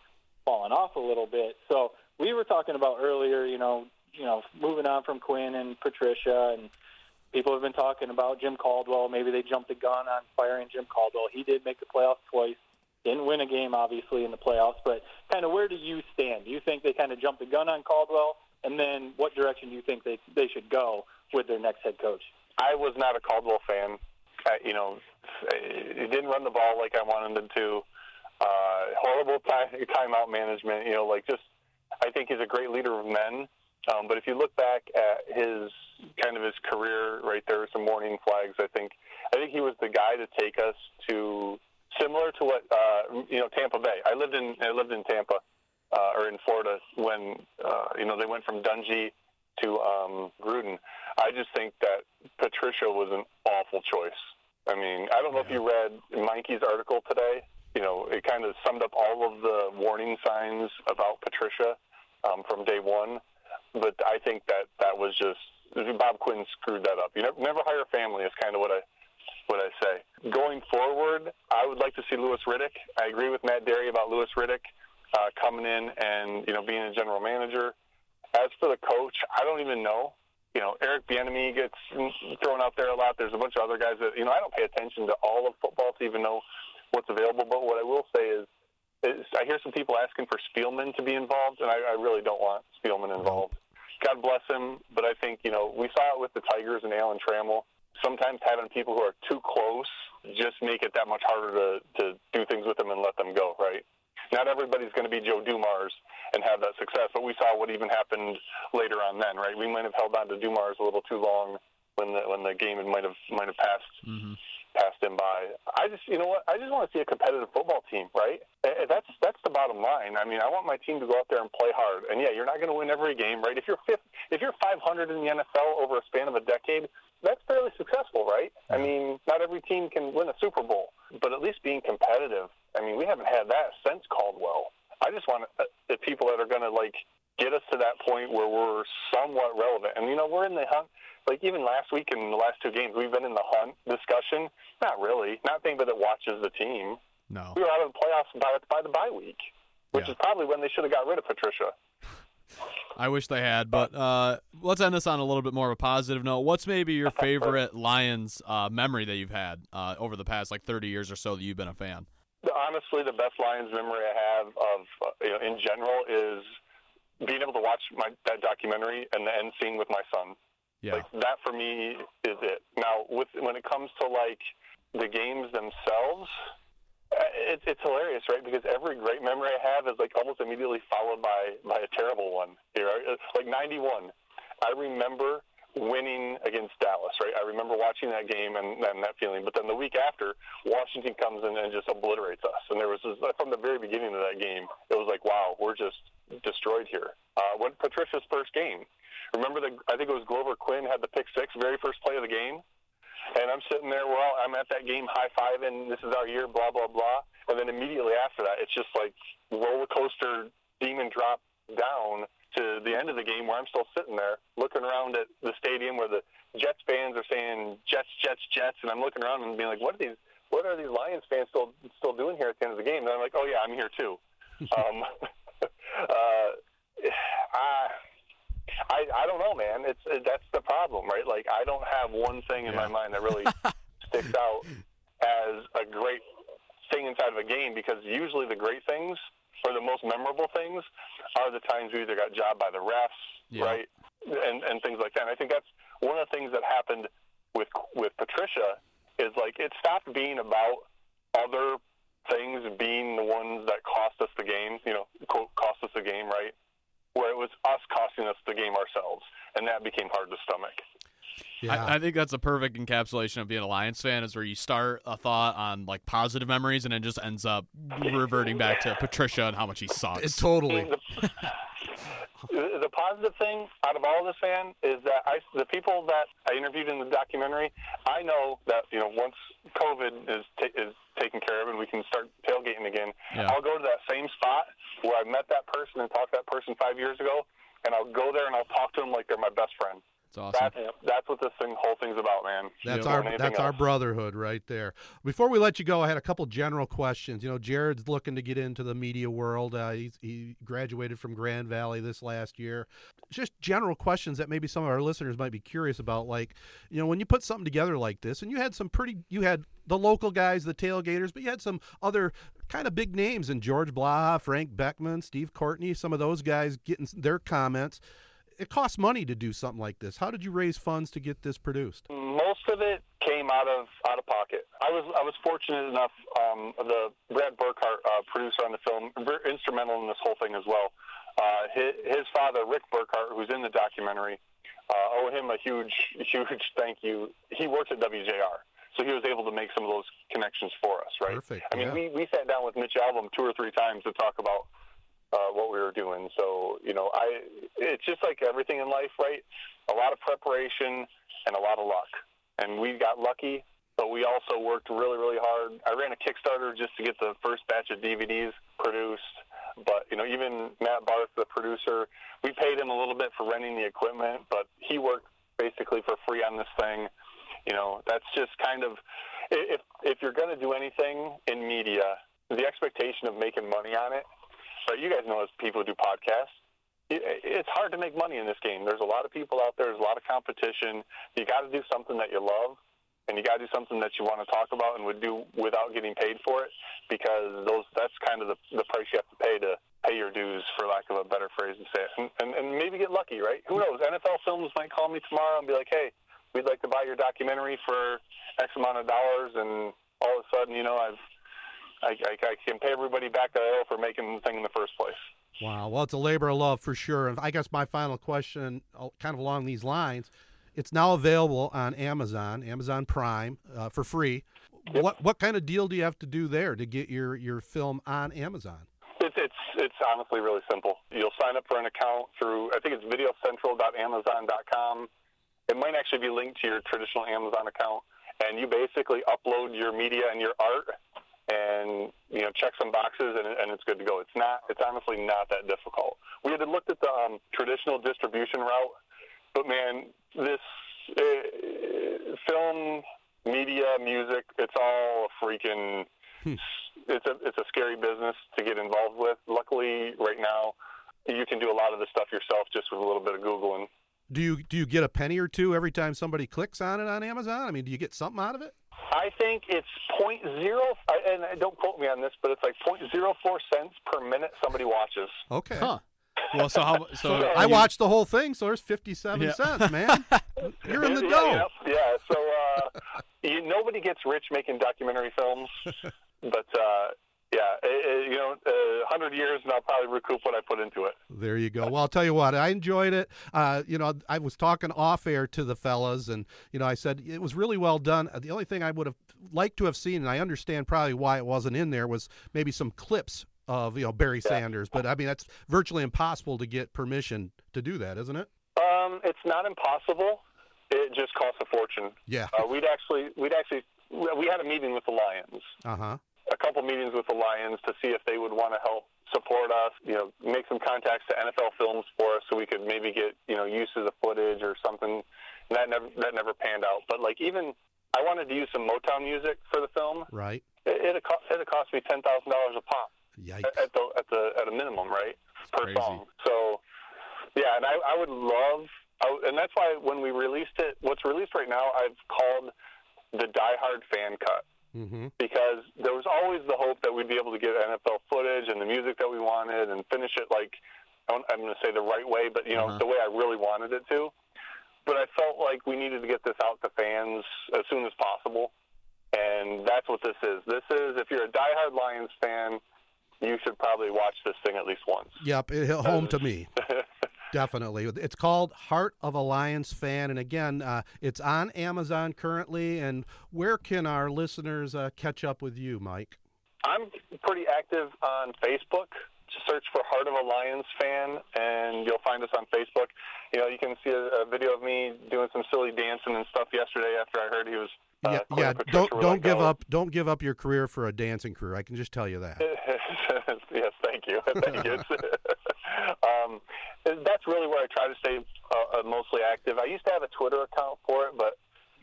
fallen off a little bit. So we were talking about earlier, you know, you know, moving on from Quinn and Patricia, and people have been talking about Jim Caldwell. Maybe they jumped the gun on firing Jim Caldwell. He did make the playoffs twice, didn't win a game obviously in the playoffs, but kind of where do you stand? Do you think they kind of jumped the gun on Caldwell? And then what direction do you think they they should go with their next head coach? I was not a Caldwell fan. Uh, you know, he didn't run the ball like I wanted him to. Uh, horrible time, timeout management. You know, like just, I think he's a great leader of men. Um, but if you look back at his kind of his career, right there, some warning flags. I think, I think he was the guy to take us to similar to what uh, you know, Tampa Bay. I lived in, I lived in Tampa uh, or in Florida when uh, you know they went from Dungy to um, Gruden. I just think that Patricia was an awful choice. I mean, I don't know yeah. if you read Mikey's article today. You know, it kind of summed up all of the warning signs about Patricia um, from day one. But I think that that was just Bob Quinn screwed that up. You never, never hire family is kind of what I what I say. Going forward, I would like to see Louis Riddick. I agree with Matt Derry about Louis Riddick uh, coming in and, you know, being a general manager. As for the coach, I don't even know. You know, Eric Bieniemy gets thrown out there a lot. There's a bunch of other guys that, you know, I don't pay attention to all of football to even know what's available. But what I will say is, is I hear some people asking for Spielman to be involved, and I, I really don't want Spielman involved. God bless him, but I think, you know, we saw it with the Tigers and Alan Trammell. Sometimes having people who are too close just make it that much harder to, to do things with them and let them go, right? Not everybody's going to be Joe Dumars and have that success, but we saw what even happened later on then, right? We might have held on to Dumars a little too long when the when the game might have might have passed mm-hmm. passed him by. I just, you know what? I just want to see a competitive football team, right? That's that's the bottom line. I mean, I want my team to go out there and play hard. And yeah, you're not going to win every game, right? If you're fifth, if you're five hundred in the N F L over a span of a decade, that's fairly successful, right? I mean, not every team can win a Super Bowl, but at least being competitive. I mean, we haven't had that since Caldwell. I just want the people that are going to, like, get us to that point where we're somewhat relevant. And, you know, we're in the hunt. Like, even last week in the last two games, we've been in the hunt discussion. Not really. Not anybody that watches the team. No. We were out of the playoffs by, by the bye week, which yeah. is probably when they should have got rid of Patricia. I wish they had, but uh, let's end this on a little bit more of a positive note. What's maybe your favorite Lions uh, memory that you've had uh, over the past, like, thirty years or so that you've been a fan? Honestly, the best Lions memory I have of, uh, you know, in general is being able to watch my that documentary and the end scene with my son. Yeah. Like, that for me is it. Now, with when it comes to, like, the games themselves, it, it's hilarious, right? Because every great memory I have is, like, almost immediately followed by, by a terrible one. Like, ninety-one. I remember winning against Dallas, right? I remember watching that game and, and that feeling. But then the week after, Washington comes in and just obliterates us. And there was this, from the very beginning of that game, it was like, wow, we're just destroyed here. Uh, when Patricia's first game, remember the I think it was Glover Quinn had the pick six, very first play of the game. And I'm sitting there, well, I'm at that game high-fiving, this is our year, blah, blah, blah. And then immediately after that, it's just like roller coaster, demon drop down to the end of the game where I'm still sitting there looking around at the stadium where the Jets fans are saying Jets, Jets, Jets. And I'm looking around and being like, what are these, what are these Lions fans still still doing here at the end of the game? And I'm like, oh, yeah, I'm here too. um, uh, I... I, I don't know, man. It's it, that's the problem, right? Like, I don't have one thing in yeah. my mind that really sticks out as a great thing inside of a game, because usually the great things or the most memorable things are the times we either got jobbed by the refs, yeah. right, and and things like that. And I think that's one of the things that happened with with Patricia is, like, it stopped being about other things being the ones that cost us the game, you know, quote, cost us the game, right? Where it was us costing us the game ourselves, and that became hard to stomach. Yeah. I, I think that's a perfect encapsulation of being a Lions fan, is where you start a thought on, like, positive memories, and it just ends up reverting back to Patricia and how much he sucks. It, totally. The, the positive thing out of all this, fan, is that I, the people that I interviewed in the documentary, I know that, you know, once COVID is t- is taken care of and we can start tailgating again, yeah. I'll go to that same spot where I met that person and talked to that person five years ago, and I'll go there and I'll talk to them like they're my best friend. Awesome. That's awesome. That's what this thing, whole thing's about, man. That's our that's else. our brotherhood right there. Before we let you go, I had a couple general questions. You know, Jared's looking to get into the media world. Uh, he's, he graduated from Grand Valley this last year. Just general questions that maybe some of our listeners might be curious about. Like, you know, when you put something together like this, and you had some pretty, you had the local guys, the tailgaters, but you had some other kind of big names in George Blaha, Frank Beckman, Steve Courtney, some of those guys getting their comments. It costs money to do something like this. How did you raise funds to get this produced? Most of it came out of out of pocket. I was I was fortunate enough. Um, the Brad Burkhart, uh, producer on the film, very instrumental in this whole thing as well. Uh, his, his father, Rick Burkhart, who's in the documentary, uh, owe him a huge huge thank you. He worked at W J R, so he was able to make some of those connections for us. Right. Perfect. I mean, yeah. we we sat down with Mitch Albom two or three times to talk about. Uh, what we were doing. So, you know, I it's just like everything in life, right? A lot of preparation and a lot of luck. And we got lucky, but we also worked really, really hard. I ran a Kickstarter just to get the first batch of D V Ds produced. But, you know, even Matt Barth, the producer, we paid him a little bit for renting the equipment, but he worked basically for free on this thing. You know, that's just kind of, if if you're going to do anything in media, the expectation of making money on it, but you guys know, as people who do podcasts, it, it's hard to make money in this game. There's a lot of people out there. There's a lot of competition. You got to do something that you love, and you got to do something that you want to talk about and would do without getting paid for it, because those that's kind of the, the price you have to pay to pay your dues, for lack of a better phrase to say it, and, and, and maybe get lucky, right? Who knows? N F L Films might call me tomorrow and be like, hey, we'd like to buy your documentary for X amount of dollars, and all of a sudden, you know, I've I, I, I can pay everybody back that I owe for making the thing in the first place. Wow. Well, it's a labor of love for sure. And I guess my final question, kind of along these lines, it's now available on Amazon, Amazon Prime, uh, for free. Yep. What what kind of deal do you have to do there to get your, your film on Amazon? It's, it's it's honestly really simple. You'll sign up for an account through, I think it's video central dot amazon dot com. It might actually be linked to your traditional Amazon account. And you basically upload your media and your art, and, you know, check some boxes, and, and it's good to go. It's not, it's honestly not that difficult. We had looked at the um, traditional distribution route, but man, this uh, film, media, music, it's all a freaking, hmm. it's a it's a scary business to get involved with. Luckily, right now, you can do a lot of the stuff yourself just with a little bit of Googling. Do you do you get a penny or two every time somebody clicks on it on Amazon? I mean, do you get something out of it? I think it's point zero, and don't quote me on this, but it's like point zero four cents per minute somebody watches. Okay. Huh. Well, so how, so I you, watched the whole thing, so there's fifty-seven yeah. cents, man. You're in the dough. Yeah, yeah. So uh, you, nobody gets rich making documentary films, but uh, yeah, it, it, you know, uh, one hundred years, and I'll probably recoup what I put into it. There you go. Well, I'll tell you what, I enjoyed it. Uh, you know, I was talking off air to the fellas, and, you know, I said it was really well done. The only thing I would have liked to have seen, and I understand probably why it wasn't in there, was maybe some clips of, you know, Barry yeah. Sanders. But, I mean, that's virtually impossible to get permission to do that, isn't it? Um, it's not impossible. It just costs a fortune. Yeah. Uh, we'd actually, we'd actually, we had a meeting with the Lions. Uh-huh. A couple meetings with the Lions to see if they would want to help support us, you know, make some contacts to N F L Films for us so we could maybe get, you know, use of the footage or something. And that never, that never panned out. But, like, even I wanted to use some Motown music for the film. Right. It it cost, it cost me ten thousand dollars a pop. Yikes. At the at the at a minimum, right? That's per crazy. Song. So, yeah, and I, I would love, I, and that's why when we released it, what's released right now, I've called the Die Hard fan cut. Mm-hmm. Because there was always the hope that we'd be able to get N F L footage and the music that we wanted and finish it, like, I'm going to say the right way, but, you know, uh-huh. the way I really wanted it to. But I felt like we needed to get this out to fans as soon as possible, and that's what this is. This is, if you're a diehard Lions fan, you should probably watch this thing at least once. Yep, it hit home to me. Definitely. It's called Heart of a Lions Fan. And again, uh, it's on Amazon currently. And where can our listeners uh, catch up with you, Mike? I'm pretty active on Facebook. Just search for Heart of a Lions Fan, and you'll find us on Facebook. You know, you can see a, a video of me doing some silly dancing and stuff yesterday after I heard he was uh, yeah, yeah. Don't, don't give up. Don't give up your career for a dancing career. I can just tell you that. Yes, thank you. Thank you. Um, that's really where I try to stay uh, mostly active. I used to have a Twitter account for it, but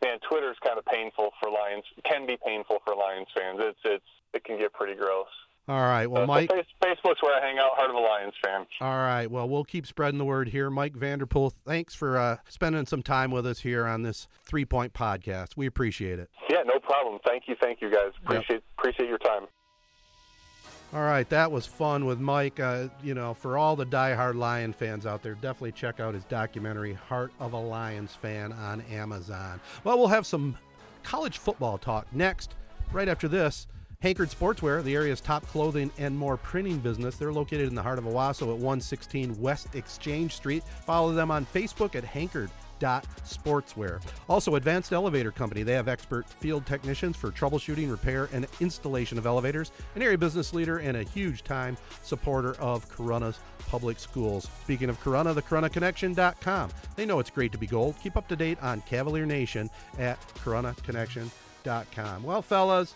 man, Twitter's kind of painful for Lions. Can be painful for Lions fans. It's it's it can get pretty gross. All right. Well, uh, Mike. So Facebook's where I hang out. Heart of a Lions Fan. All right. Well, we'll keep spreading the word here. Mike Vanderpool, thanks for uh, spending some time with us here on this Three Point Podcast. We appreciate it. Yeah, no problem. Thank you. Thank you, guys. Appreciate yep. appreciate your time. All right, that was fun with Mike. Uh, you know, for all the diehard Lion fans out there, definitely check out his documentary, Heart of a Lions Fan, on Amazon. Well, we'll have some college football talk next. Right after this, Hankerd Sportswear, the area's top clothing and more printing business. They're located in the heart of Owosso at one sixteen West Exchange Street. Follow them on Facebook at Hankerd Dot Sportswear. Also, Advanced Elevator Company. They have expert field technicians for troubleshooting, repair, and installation of elevators. An area business leader and a huge-time supporter of Corunna's public schools. Speaking of Corunna, the Corunna Connection dot com. They know it's great to be gold. Keep up to date on Cavalier Nation at Corunna Connection dot com. Well, fellas,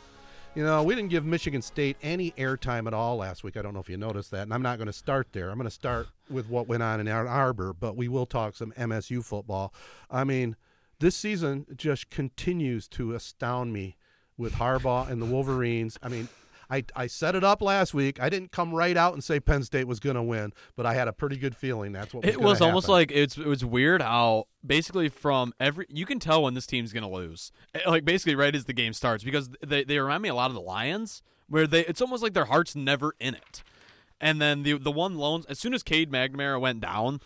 you know, we didn't give Michigan State any airtime at all last week. I don't know if you noticed that, and I'm not going to start there. I'm going to start with what went on in Ann Arbor, but we will talk some M S U football. I mean, this season just continues to astound me with Harbaugh and the Wolverines. I mean, I, I set it up last week. I didn't come right out and say Penn State was going to win, but I had a pretty good feeling that's what was going to happen. It was almost like it's, it was weird how basically from every – you can tell when this team's going to lose. Like basically right as the game starts, because they, they remind me a lot of the Lions, where they it's almost like their heart's never in it. And then the the one loans, as soon as Cade McNamara went down,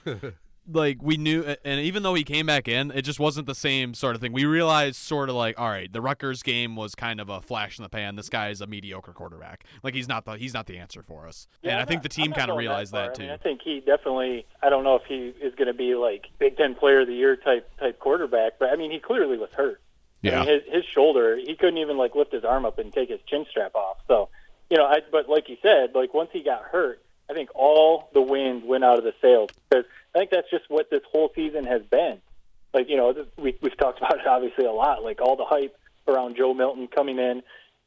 like we knew, and even though he came back in, it just wasn't the same sort of thing. We realized sort of like, all right, the Rutgers game was kind of a flash in the pan. This guy is a mediocre quarterback. Like he's not the he's not the answer for us. Yeah, and I think the team kind of realized that, that too. I mean, I think he definitely. I don't know if he is going to be like Big Ten Player of the Year type type quarterback, but I mean, he clearly was hurt. Yeah, I mean, his his shoulder, he couldn't even like lift his arm up and take his chin strap off. So. You know, I, but like you said, like once he got hurt, I think all the wind went out of the sails. Because I think that's just what this whole season has been. Like, you know, this, we, we've talked about it obviously a lot. Like all the hype around Joe Milton coming in,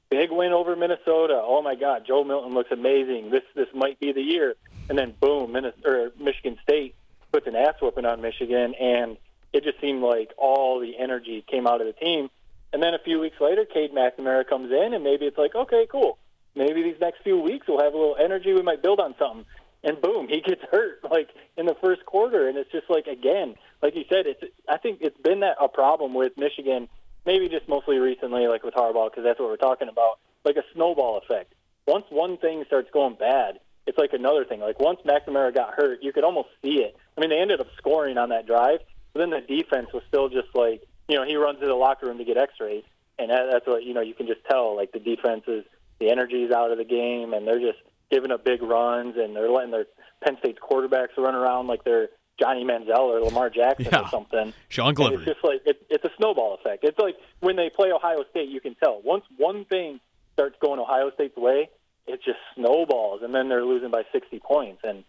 big win over Minnesota. Oh my God, Joe Milton looks amazing. This this might be the year. And then boom, Minnesota, Michigan State puts an ass whooping on Michigan, and it just seemed like all the energy came out of the team. And then a few weeks later, Cade McNamara comes in, and maybe it's like, okay, cool. Maybe these next few weeks we'll have a little energy. We might build on something. And boom, he gets hurt like in the first quarter. And it's just like, again, like you said, it's. I think it's been that a problem with Michigan, maybe just mostly recently, like with Harbaugh, because that's what we're talking about, like a snowball effect. Once one thing starts going bad, it's like another thing. Like once McNamara got hurt, you could almost see it. I mean, they ended up scoring on that drive, but then the defense was still just like, you know, he runs to the locker room to get x-rays. And that's what, you know, you can just tell, like the defense is – the energy is out of the game, and they're just giving up big runs, and they're letting their Penn State's quarterbacks run around like they're Johnny Manziel or Lamar Jackson yeah. or something. Sean Glover. It's just like it, it's a snowball effect. It's like when they play Ohio State, you can tell once one thing starts going Ohio State's way, it just snowballs, and then they're losing by sixty points. And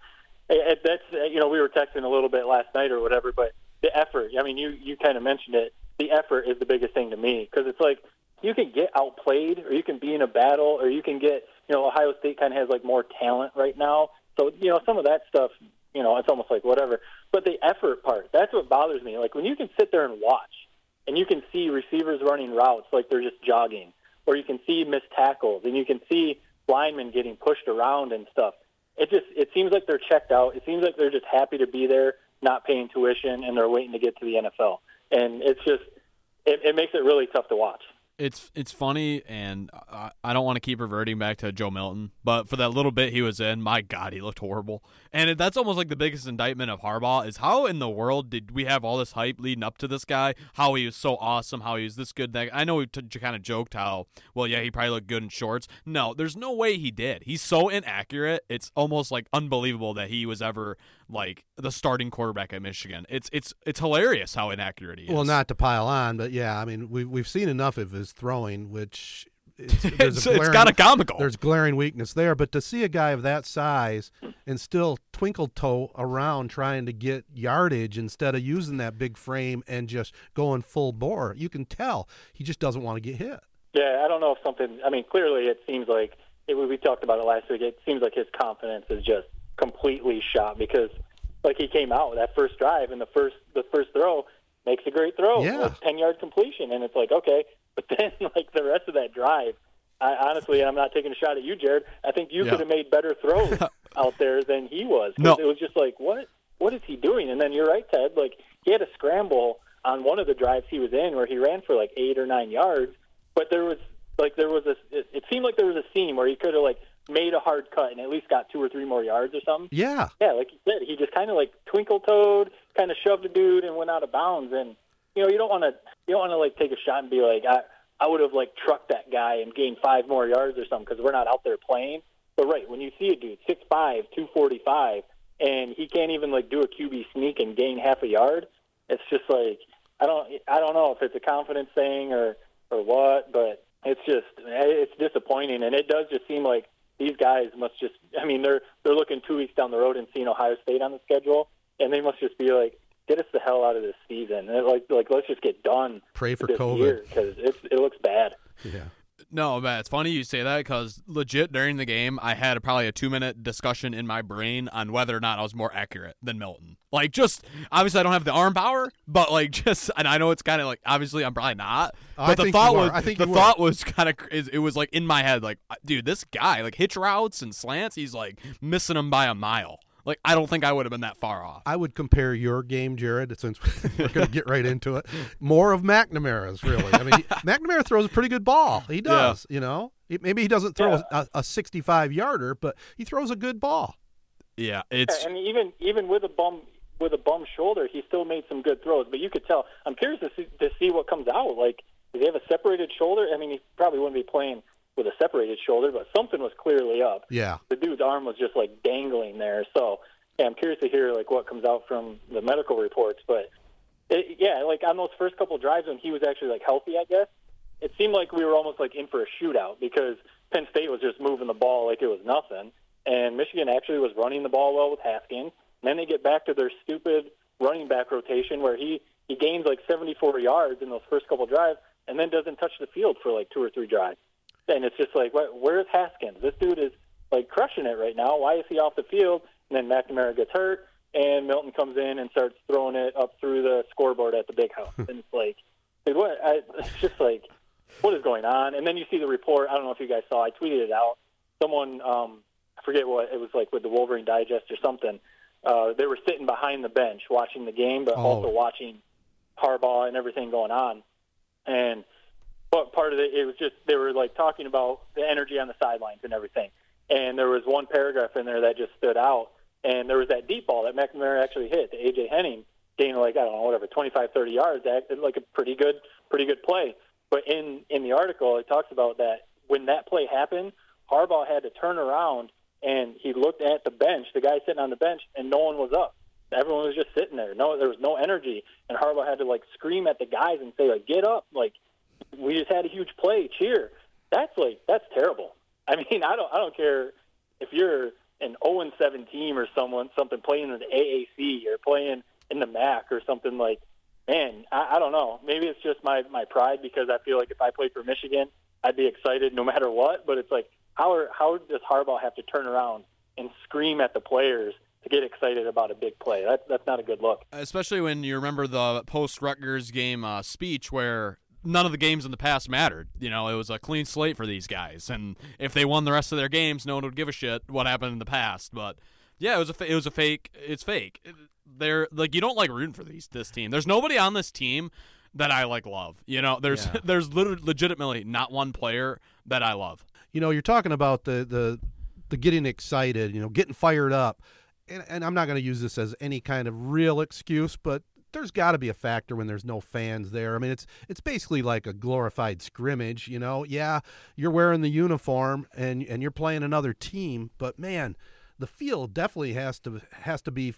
it, it, that's you know we were texting a little bit last night or whatever, but the effort. I mean, you you kind of mentioned it. The effort is the biggest thing to me because it's like you can get outplayed, or you can be in a battle, or you can get you know Ohio State kind of has like more talent right now. So you know some of that stuff. You know, it's almost like whatever. But the effort part, that's what bothers me. Like, when you can sit there and watch, and you can see receivers running routes like they're just jogging, or you can see missed tackles, and you can see linemen getting pushed around and stuff, it just it seems like they're checked out. It seems like they're just happy to be there, not paying tuition, and they're waiting to get to the N F L. And it's just it, it makes it really tough to watch. It's it's funny, and I, I don't want to keep reverting back to Joe Milton, but for that little bit he was in, my God, he looked horrible. And it, that's almost like the biggest indictment of Harbaugh is how in the world did we have all this hype leading up to this guy, how he was so awesome, how he was this good. That I know we t- kind of joked how, well, yeah, he probably looked good in shorts. No, there's no way he did. He's so inaccurate. It's almost like unbelievable that he was ever – like the starting quarterback at Michigan. It's it's it's hilarious how inaccurate he is. Well, not to pile on, but yeah, I mean, we we've seen enough of his throwing, which it's, there's it's, a glaring, it's got a comical. There's glaring weakness there, but to see a guy of that size and still twinkle toe around trying to get yardage instead of using that big frame and just going full bore, you can tell he just doesn't want to get hit. Yeah, I don't know if something. I mean, clearly it seems like it, we talked about it last week. It seems like his confidence is just completely shot because, like, he came out with that first drive and the first the first throw makes a great throw, yeah. like ten yard completion, and it's like okay, but then like the rest of that drive, I honestly, and I'm not taking a shot at you, Jared. I think you yeah. could have made better throws out there than he was. No. It was just like what what is he doing? And then you're right, Ted. Like he had a scramble on one of the drives he was in where he ran for like eight or nine yards, but there was like there was a it, it seemed like there was a seam where he could have like. made a hard cut and at least got two or three more yards or something. Yeah. Yeah, like you said, he just kind of like twinkle-toed, kind of shoved a dude and went out of bounds. And, you know, you don't want to, you don't want to like take a shot and be like, I, I would have like trucked that guy and gained five more yards or something because we're not out there playing. But right, when you see a dude, six five, two forty-five, and he can't even like do a Q B sneak and gain half a yard, it's just like, I don't, I don't know if it's a confidence thing or, or what, but it's just, it's disappointing. And it does just seem like, these guys must just, I mean, they're they're looking two weeks down the road and seeing Ohio State on the schedule, and they must just be like, get us the hell out of this season. And like, like let's just get done. Pray for COVID. Because it looks bad. Yeah. No, man, it's funny you say that because legit during the game, I had a, probably a two-minute discussion in my brain on whether or not I was more accurate than Milton. Like, just obviously I don't have the arm power, but like just and I know it's kind of like obviously I'm probably not. But I the think thought was I think the thought were. was kind of it was like in my head like, dude, this guy like hitch routes and slants, he's like missing them by a mile. Like, I don't think I would have been that far off. I would compare your game, Jared, since we're going to get right into it, more of McNamara's, really. I mean, he, McNamara throws a pretty good ball. He does, yeah. you know. Maybe he doesn't throw yeah. a sixty-five-yarder, but he throws a good ball. Yeah. it's And even even with a bum with a bum shoulder, he still made some good throws. But you could tell. I'm curious to see, to see what comes out. Like, did he have a separated shoulder? I mean, he probably wouldn't be playing with a separated shoulder, but something was clearly up. Yeah. The dude's arm was just, like, dangling there. So, yeah, I'm curious to hear, like, what comes out from the medical reports. But, it, yeah, like, on those first couple drives when he was actually, like, healthy, I guess, it seemed like we were almost, like, in for a shootout because Penn State was just moving the ball like it was nothing. And Michigan actually was running the ball well with Haskins. And then they get back to their stupid running back rotation where he, he gains, like, seventy-four yards in those first couple drives and then doesn't touch the field for, like, two or three drives. And it's just like, where's Haskins? This dude is, like, crushing it right now. Why is he off the field? And then McNamara gets hurt, and Milton comes in and starts throwing it up through the scoreboard at the big house. And it's like, dude, what? I, it's just like, what is going on? And then you see the report. I don't know if you guys saw. I tweeted it out. Someone, um, I forget what, it was like with the Wolverine Digest or something. Uh, they were sitting behind the bench watching the game, but oh. also watching Harbaugh and everything going on. And But part of it, it was just they were, like, talking about the energy on the sidelines and everything. And there was one paragraph in there that just stood out. And there was that deep ball that McNamara actually hit to A J. Henning, gaining, like, I don't know, whatever, twenty-five, thirty yards. That acted like a pretty good pretty good play. But in, in the article, it talks about that when that play happened, Harbaugh had to turn around and he looked at the bench, the guy sitting on the bench, and no one was up. Everyone was just sitting there. No, there was no energy, and Harbaugh had to, like, scream at the guys and say, like, get up. Like, we just had a huge play. Cheer. That's, like, that's terrible. I mean, I don't I don't care if you're an oh and seven team or someone, something playing in the A A C or playing in the M A C or something. Like, man, I, I don't know. Maybe it's just my, my pride, because I feel like if I played for Michigan, I'd be excited no matter what. But it's like, how are, how does Harbaugh have to turn around and scream at the players to get excited about a big play? That, that's not a good look. Especially when you remember the post-Rutgers game uh, speech where none of the games in the past mattered. You know, it was a clean slate for these guys. And if they won the rest of their games, no one would give a shit what happened in the past. But, yeah, it was a, it was a fake. It's fake. They're, like, you don't like rooting for these this team. There's nobody on this team that I, like, love. You know, there's yeah. there's literally, legitimately not one player that I love. You know, you're talking about the the, the getting excited, you know, getting fired up. And, and I'm not going to use this as any kind of real excuse, but there's got to be a factor when there's no fans there. I mean, it's it's basically like a glorified scrimmage, you know. Yeah, you're wearing the uniform and and you're playing another team, but man, the field definitely has to has to be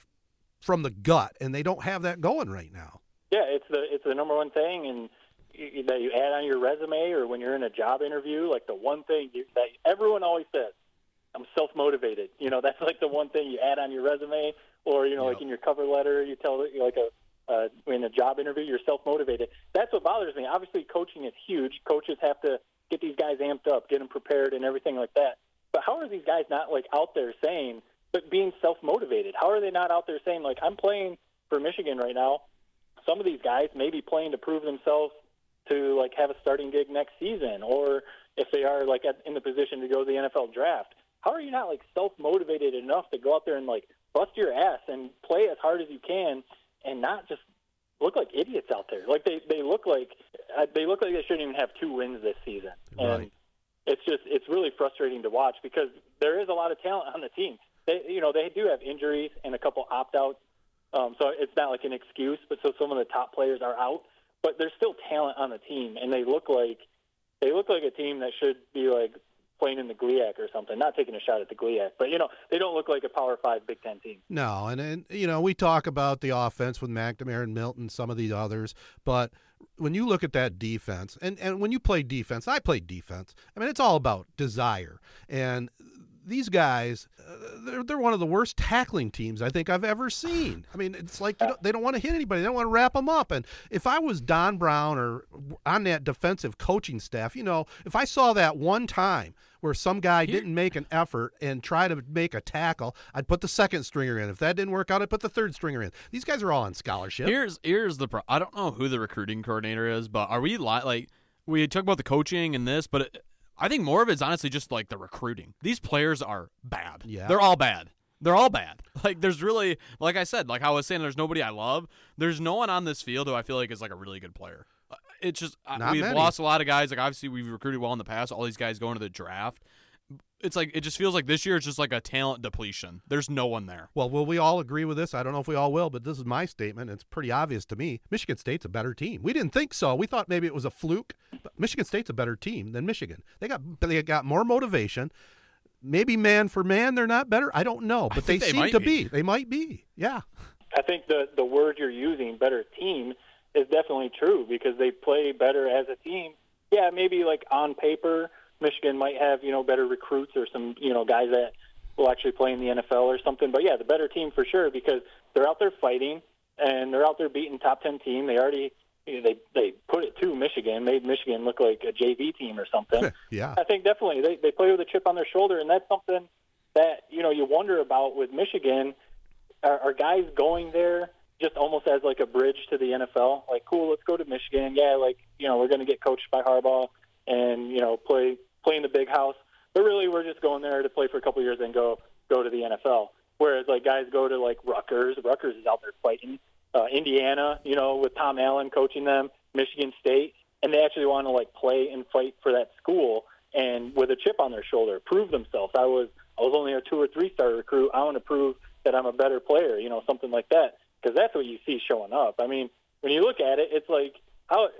from the gut, and they don't have that going right now. Yeah, it's the it's the number one thing, and you, that you add on your resume or when you're in a job interview, like the one thing you, that everyone always says, I'm self-motivated. You know, that's like the one thing you add on your resume, or, you know, yep. like in your cover letter, you tell like a Uh, in a job interview, you're self-motivated. That's what bothers me. Obviously, coaching is huge. Coaches have to get these guys amped up, get them prepared and everything like that. But how are these guys not, like, out there saying, but being self-motivated? How are they not out there saying, like, I'm playing for Michigan right now. Some of these guys may be playing to prove themselves to, like, have a starting gig next season, or if they are, like, at, in the position to go to the N F L draft. How are you not, like, self-motivated enough to go out there and, like, bust your ass and play as hard as you can and not just look like idiots out there? Like they, they look like they look like they shouldn't even have two wins this season. Right. And it's just it's really frustrating to watch, because there is a lot of talent on the team. They you know they do have injuries and a couple opt outs, um, so it's not like an excuse. But so some of the top players are out, but there's still talent on the team, and they look like they look like a team that should be like playing in the G L I A C or something. Not taking a shot at the G L I A C, but, you know, they don't look like a Power Five Big Ten team. No, and, and you know, we talk about the offense with McNamara and Milton, some of the others, but when you look at that defense, and, and when you play defense, I play defense, I mean, it's all about desire. And these guys, uh, they're, they're one of the worst tackling teams I think I've ever seen. I mean, it's like you don't, they don't want to hit anybody. They don't want to wrap them up. And if I was Don Brown or on that defensive coaching staff, you know, if I saw that one time where some guy didn't make an effort and try to make a tackle, I'd put the second stringer in. If that didn't work out, I'd put the third stringer in. These guys are all on scholarship. Here's here's the pro- I don't know who the recruiting coordinator is, but are we li- like we talk about the coaching and this, but it, I think more of it's honestly just like the recruiting. These players are bad. Yeah. They're all bad. They're all bad. Like, there's really, like I said, like I was saying, there's nobody I love. There's no one on this field who I feel like is like a really good player. It's just, Not we've many. lost a lot of guys. Like, obviously, we've recruited well in the past. All these guys going to the draft. It's like, it just feels like this year it's just like a talent depletion. There's no one there. Well, will we all agree with this? I don't know if we all will, but this is my statement. It's pretty obvious to me. Michigan State's a better team. We didn't think so. We thought maybe it was a fluke. But Michigan State's a better team than Michigan. They got they got more motivation. Maybe man for man, they're not better. I don't know, but they, they seem to be. be. They might be. Yeah. I think the the word you're using, better team, is definitely true, because they play better as a team. Yeah, maybe like on paper, Michigan might have, you know, better recruits or some, you know, guys that will actually play in the N F L or something. But, yeah, the better team for sure, because they're out there fighting and they're out there beating top ten team. They already you know, they they put it to Michigan, made Michigan look like a J V team or something. Yeah. I think definitely they, they play with a chip on their shoulder, and that's something that, you know, you wonder about with Michigan. Are, are guys going there just almost as like a bridge to the N F L? Like, cool, let's go to Michigan. Yeah, like, you know, we're going to get coached by Harbaugh and, you know, play – play in the big house, but really we're just going there to play for a couple of years and go go to the N F L. Whereas like guys go to like Rutgers, Rutgers is out there fighting, uh, Indiana, you know, with Tom Allen coaching them, Michigan State, and they actually want to like play and fight for that school and with a chip on their shoulder, prove themselves. I was I was only a two or three star recruit. I want to prove that I'm a better player, you know, something like that, because that's what you see showing up. I mean, when you look at it, it's like how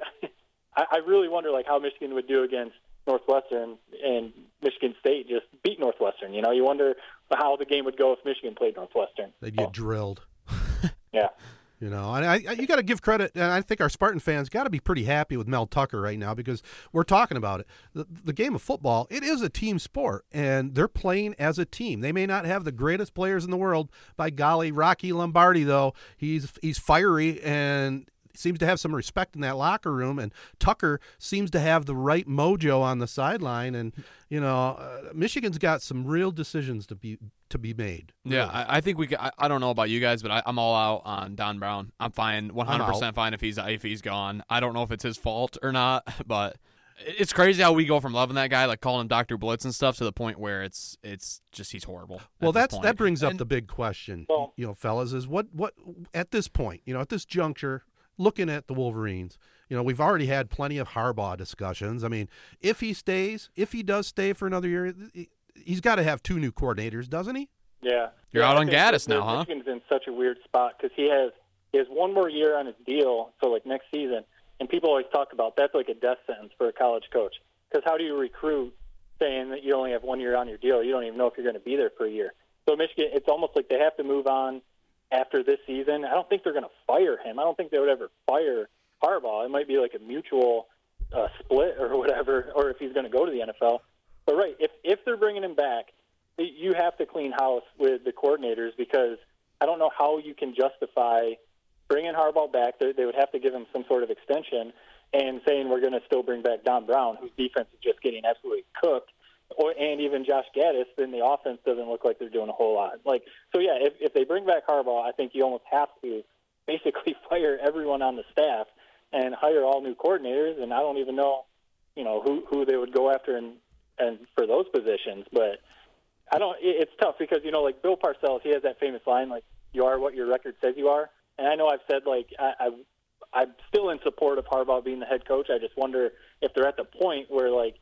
I, I really wonder like how Michigan would do against Northwestern, and Michigan State just beat Northwestern. You know, you wonder how the game would go if Michigan played Northwestern. They'd get oh. drilled. Yeah. You know, and I, I, you got to give credit, and I think our Spartan fans got to be pretty happy with Mel Tucker right now, because we're talking about it. The, the game of football, it is a team sport, and they're playing as a team. They may not have the greatest players in the world. By golly, Rocky Lombardi, though, he's he's fiery and seems to have some respect in that locker room, and Tucker seems to have the right mojo on the sideline. And, you know, uh, Michigan's got some real decisions to be to be made. Really. Yeah, I, I think we. Could, I, I don't know about you guys, but I, I'm all out on Don Brown. I'm fine, one hundred percent fine if he's if he's gone. I don't know if it's his fault or not, but it's crazy how we go from loving that guy, like calling him Doctor Blitz and stuff, to the point where it's it's just he's horrible. Well, that's that brings up and, the big question, well, you know, fellas, is what what at this point, you know, at this juncture. Looking at the Wolverines, you know, we've already had plenty of Harbaugh discussions. I mean, if he stays, if he does stay for another year, he's got to have two new coordinators, doesn't he? Yeah. You're yeah, out I on Gaddis now, huh? Michigan's in such a weird spot because he has he has one more year on his deal, so like next season, and people always talk about that's like a death sentence for a college coach, because how do you recruit saying that you only have one year on your deal? You don't even know if you're going to be there for a year. So Michigan, it's almost like they have to move on. After this season, I don't think they're going to fire him. I don't think they would ever fire Harbaugh. It might be like a mutual uh, split or whatever, or if he's going to go to the N F L. But, right, if, if they're bringing him back, you have to clean house with the coordinators, because I don't know how you can justify bringing Harbaugh back. They, they would have to give him some sort of extension, and saying we're going to still bring back Don Brown, whose defense is just getting absolutely cooked. Or, and even Josh Gaddis, then the offense doesn't look like they're doing a whole lot. Like, so yeah, if, if they bring back Harbaugh, I think you almost have to basically fire everyone on the staff and hire all new coordinators. And I don't even know, you know, who, who they would go after and and for those positions. But I don't. It, it's tough because, you know, like Bill Parcells, he has that famous line, like, "You are what your record says you are." And I know I've said like I, I I'm still in support of Harbaugh being the head coach. I just wonder if they're at the point where, like,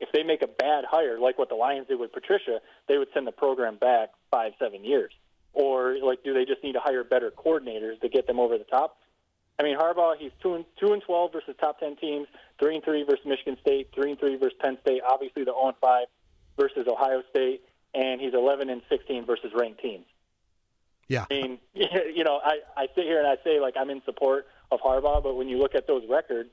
if they make a bad hire, like what the Lions did with Patricia, they would send the program back five, seven years. Or, like, do they just need to hire better coordinators to get them over the top? I mean, Harbaugh, he's two and two and twelve versus top ten teams, three and three versus Michigan State, three and three versus Penn State. Obviously, the zero and five versus Ohio State, and he's eleven and sixteen versus ranked teams. Yeah, I mean, you know, I, I sit here and I say, like, I'm in support of Harbaugh, but when you look at those records.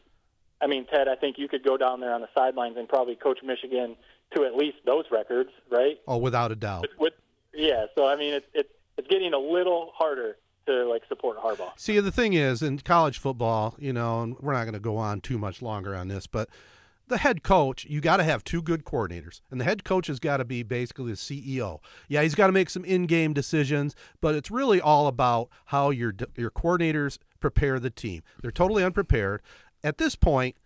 I mean, Ted, I think you could go down there on the sidelines and probably coach Michigan to at least those records, right? Oh, without a doubt. With, with, yeah, so, I mean, it's, it's, it's getting a little harder to, like, support Harbaugh. See, the thing is, in college football, you know, and we're not going to go on too much longer on this, but the head coach, you got to have two good coordinators, and the head coach has got to be basically the C E O. Yeah, he's got to make some in-game decisions, but it's really all about how your your coordinators prepare the team. They're totally unprepared. At this point,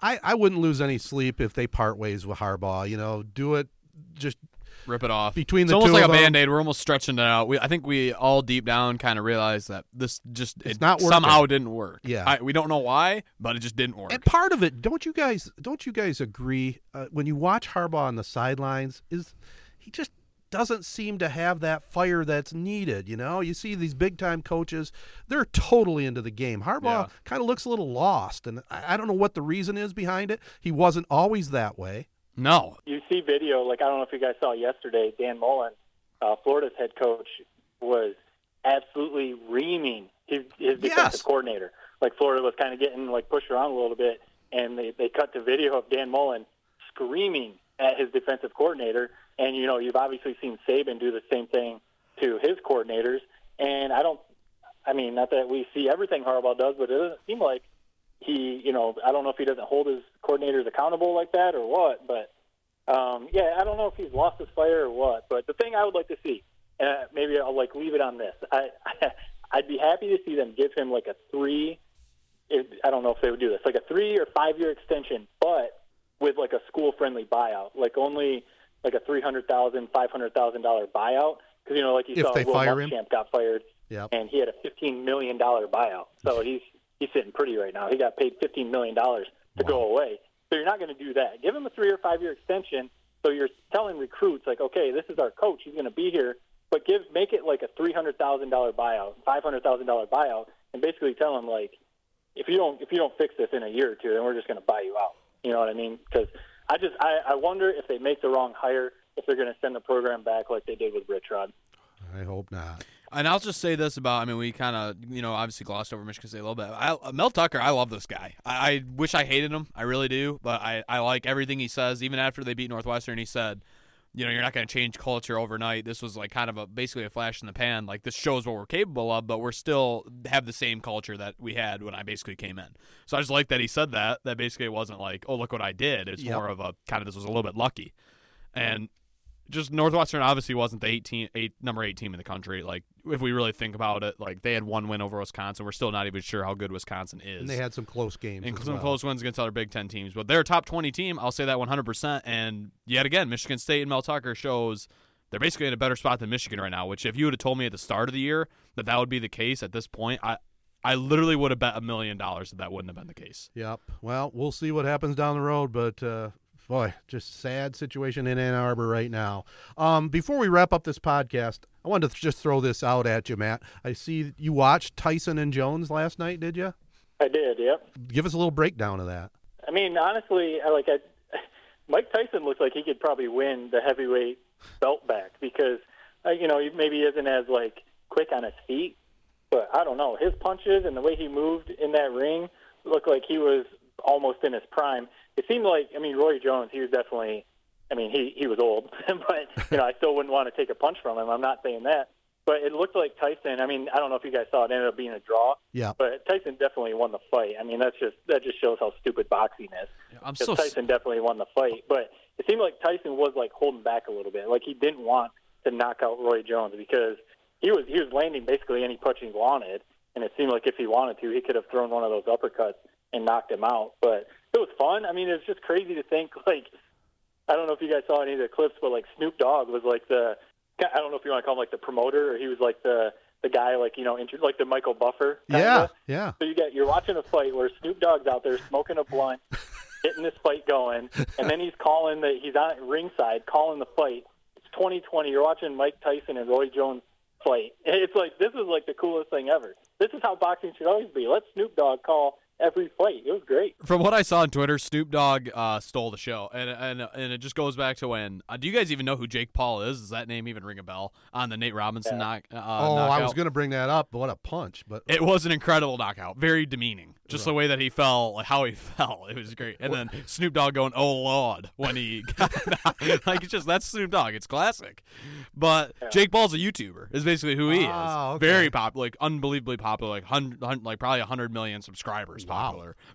I, I wouldn't lose any sleep if they part ways with Harbaugh. You know, do it, just rip it off. Between the two of them. It's almost like a Band-Aid. We're almost stretching it out. We, I think we all deep down kind of realize that this just it's it not somehow didn't work. Yeah, I, we don't know why, but it just didn't work. And part of it, don't you guys? Don't you guys agree? Uh, when you watch Harbaugh on the sidelines, is he just doesn't seem to have that fire that's needed. You know, you see these big time coaches, they're totally into the game. Harbaugh yeah. kind of looks a little lost, and I don't know what the reason is behind it. He wasn't always that way. No. You see video, like, I don't know if you guys saw yesterday, Dan Mullen, uh, Florida's head coach, was absolutely reaming his, his defensive yes. coordinator. Like, Florida was kind of getting, like, pushed around a little bit, and they, they cut to video of Dan Mullen screaming at his defensive coordinator. And, you know, you've obviously seen Saban do the same thing to his coordinators. And I don't – I mean, not that we see everything Harbaugh does, but it doesn't seem like he – you know, I don't know if he doesn't hold his coordinators accountable like that or what. But, um, yeah, I don't know if he's lost his fire or what. But the thing I would like to see, and uh, maybe I'll, like, leave it on this. I, I, I'd be happy to see them give him, like, a three – I don't know if they would do this. Like a three- or five-year extension, but with, like, a school-friendly buyout. Like, only – like a three hundred thousand dollars, five hundred thousand dollars buyout. Because, you know, like you if saw, Will Muschamp got fired, yep. and he had a fifteen million dollars buyout. So he's he's sitting pretty right now. He got paid fifteen million dollars to wow. go away. So you're not going to do that. Give him a three- or five-year extension, so you're telling recruits, like, okay, this is our coach. He's going to be here. But give make it like a three hundred thousand dollars buyout, five hundred thousand dollars buyout, and basically tell him, like, if you don't if you don't fix this in a year or two, then we're just going to buy you out. You know what I mean? Because I just I, I wonder if they make the wrong hire, if they're going to send the program back like they did with Rich Rod. I hope not. And I'll just say this about, I mean, we kind of, you know, obviously glossed over Michigan State a little bit. I, Mel Tucker, I love this guy. I, I wish I hated him. I really do. But I, I like everything he says. Even after they beat Northwestern, he said, you know, you're not going to change culture overnight. This was like kind of a basically a flash in the pan. Like, this shows what we're capable of, but we're still have the same culture that we had when I basically came in. So I just like that he said that. That basically it wasn't like, oh, look what I did. It's yep. more of a kind of this was a little bit lucky. And just Northwestern obviously wasn't the eighteen, eight, number eight team in the country. Like, if we really think about it, like they had one win over Wisconsin. We're still not even sure how good Wisconsin is. And they had some close games and as some well. close wins against other Big Ten teams. But they're a top twenty team. I'll say that one hundred percent. And yet again, Michigan State and Mel Tucker shows they're basically in a better spot than Michigan right now, which if you would have told me at the start of the year that that would be the case at this point, I I literally would have bet a million dollars that that wouldn't have been the case. Yep. Well, we'll see what happens down the road, but uh, – boy, just sad situation in Ann Arbor right now. Um, before we wrap up this podcast, I wanted to just throw this out at you, Matt. I see you watched Tyson and Jones last night, did you? I did, yep. Give us a little breakdown of that. I mean, honestly, I, like I, Mike Tyson looks like he could probably win the heavyweight belt back because, uh, you know, he maybe isn't as, like, quick on his feet. But I don't know. His punches and the way he moved in that ring looked like he was almost in his prime. It seemed like, I mean, Roy Jones, he was definitely, I mean, he, he was old, but, you know, I still wouldn't want to take a punch from him. I'm not saying that. But it looked like Tyson, I mean, I don't know if you guys saw it, it ended up being a draw. Yeah. But Tyson definitely won the fight. I mean, that's just that just shows how stupid boxing is. Yeah, I'm so Tyson s- definitely won the fight. But it seemed like Tyson was, like, holding back a little bit. Like, he didn't want to knock out Roy Jones because he was, he was landing basically any punch he wanted. And it seemed like if he wanted to, he could have thrown one of those uppercuts and knocked him out. But it was fun. I mean, it's just crazy to think, like, I don't know if you guys saw any of the clips, but, like, Snoop Dogg was, like, the, I don't know if you want to call him, like, the promoter, or he was, like, the the guy, like, you know, inter- like the Michael Buffer. Yeah, of. yeah. So you got, you're watching a fight where Snoop Dogg's out there smoking a blunt, getting this fight going, and then he's calling the, he's on ringside calling the fight. It's twenty twenty. You're watching Mike Tyson and Roy Jones fight. It's like, this is, like, the coolest thing ever. This is how boxing should always be. Let Snoop Dogg call every fight. It was great. From what I saw on Twitter, Snoop Dogg uh, stole the show, and and and it just goes back to when. Uh, do you guys even know who Jake Paul is? Does that name even ring a bell on the Nate Robinson yeah. knock? Uh, oh, knockout? I was going to bring that up. But what a punch! But it was an incredible knockout. Very demeaning. Just right. The way that he fell, like how he fell. It was great. And then Snoop Dogg going, "Oh Lord," when he got knocked. Like it's just that's Snoop Dogg. It's classic. But yeah. Jake Paul's a YouTuber. Is basically who he ah, is. Okay. Very popular, like unbelievably popular, like hundred, like probably a hundred million subscribers. Popular, wow.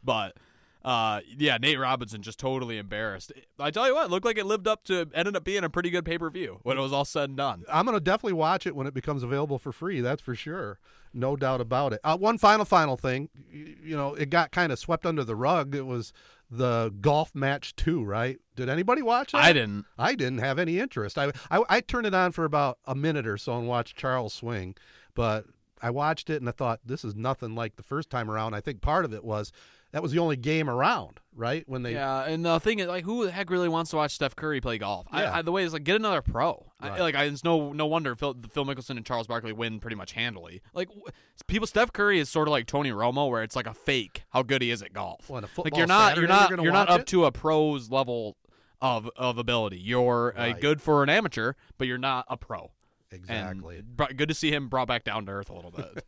But uh, yeah, Nate Robinson just totally embarrassed. I tell you what, it looked like it lived up to, ended up being a pretty good pay per view when it was all said and done. I'm gonna definitely watch it when it becomes available for free. That's for sure, no doubt about it. Uh, one final, final thing, you know, it got kind of swept under the rug. It was the golf match two, right? Did anybody watch it? I didn't. I didn't have any interest. I I, I turned it on for about a minute or so and watched Charles swing, but I watched it and I thought, this is nothing like the first time around. I think part of it was that was the only game around, right? When they yeah, and the thing is, like, who the heck really wants to watch Steph Curry play golf? Yeah. I, I, the way is like, get another pro. Right. I, like, I, it's no no wonder Phil, Phil Mickelson and Charles Barkley win pretty much handily. Like, people, Steph Curry is sort of like Tony Romo, where it's like a fake how good he is at golf. What, a football like you're not Saturday, you're not you're, you're not up it? to a pro's level of of ability. You're right. uh, good for an amateur, but you're not a pro. Exactly. And good to see him brought back down to earth a little bit.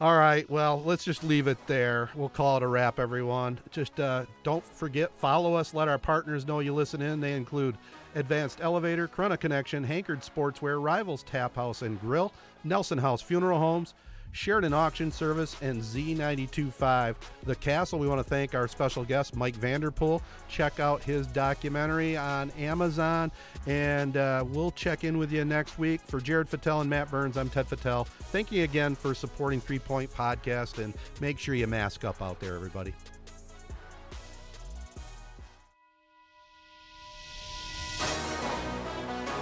All right. Well, let's just leave it there. We'll call it a wrap, everyone. Just uh, don't forget, follow us. Let our partners know you listen in. They include Advanced Elevator, Corunna Connection, Hankerd Sportswear, Rivals Tap House and Grill, Nelson House Funeral Homes, Sheridan Auction Service, and Z nine two five The Castle. We want to thank our special guest, Mike Vanderpool. Check out his documentary on Amazon, and uh, we'll check in with you next week. For Jared Patel and Matt Burns, I'm Ted Patel. Thank you again for supporting Three Point Podcast, and make sure you mask up out there, everybody.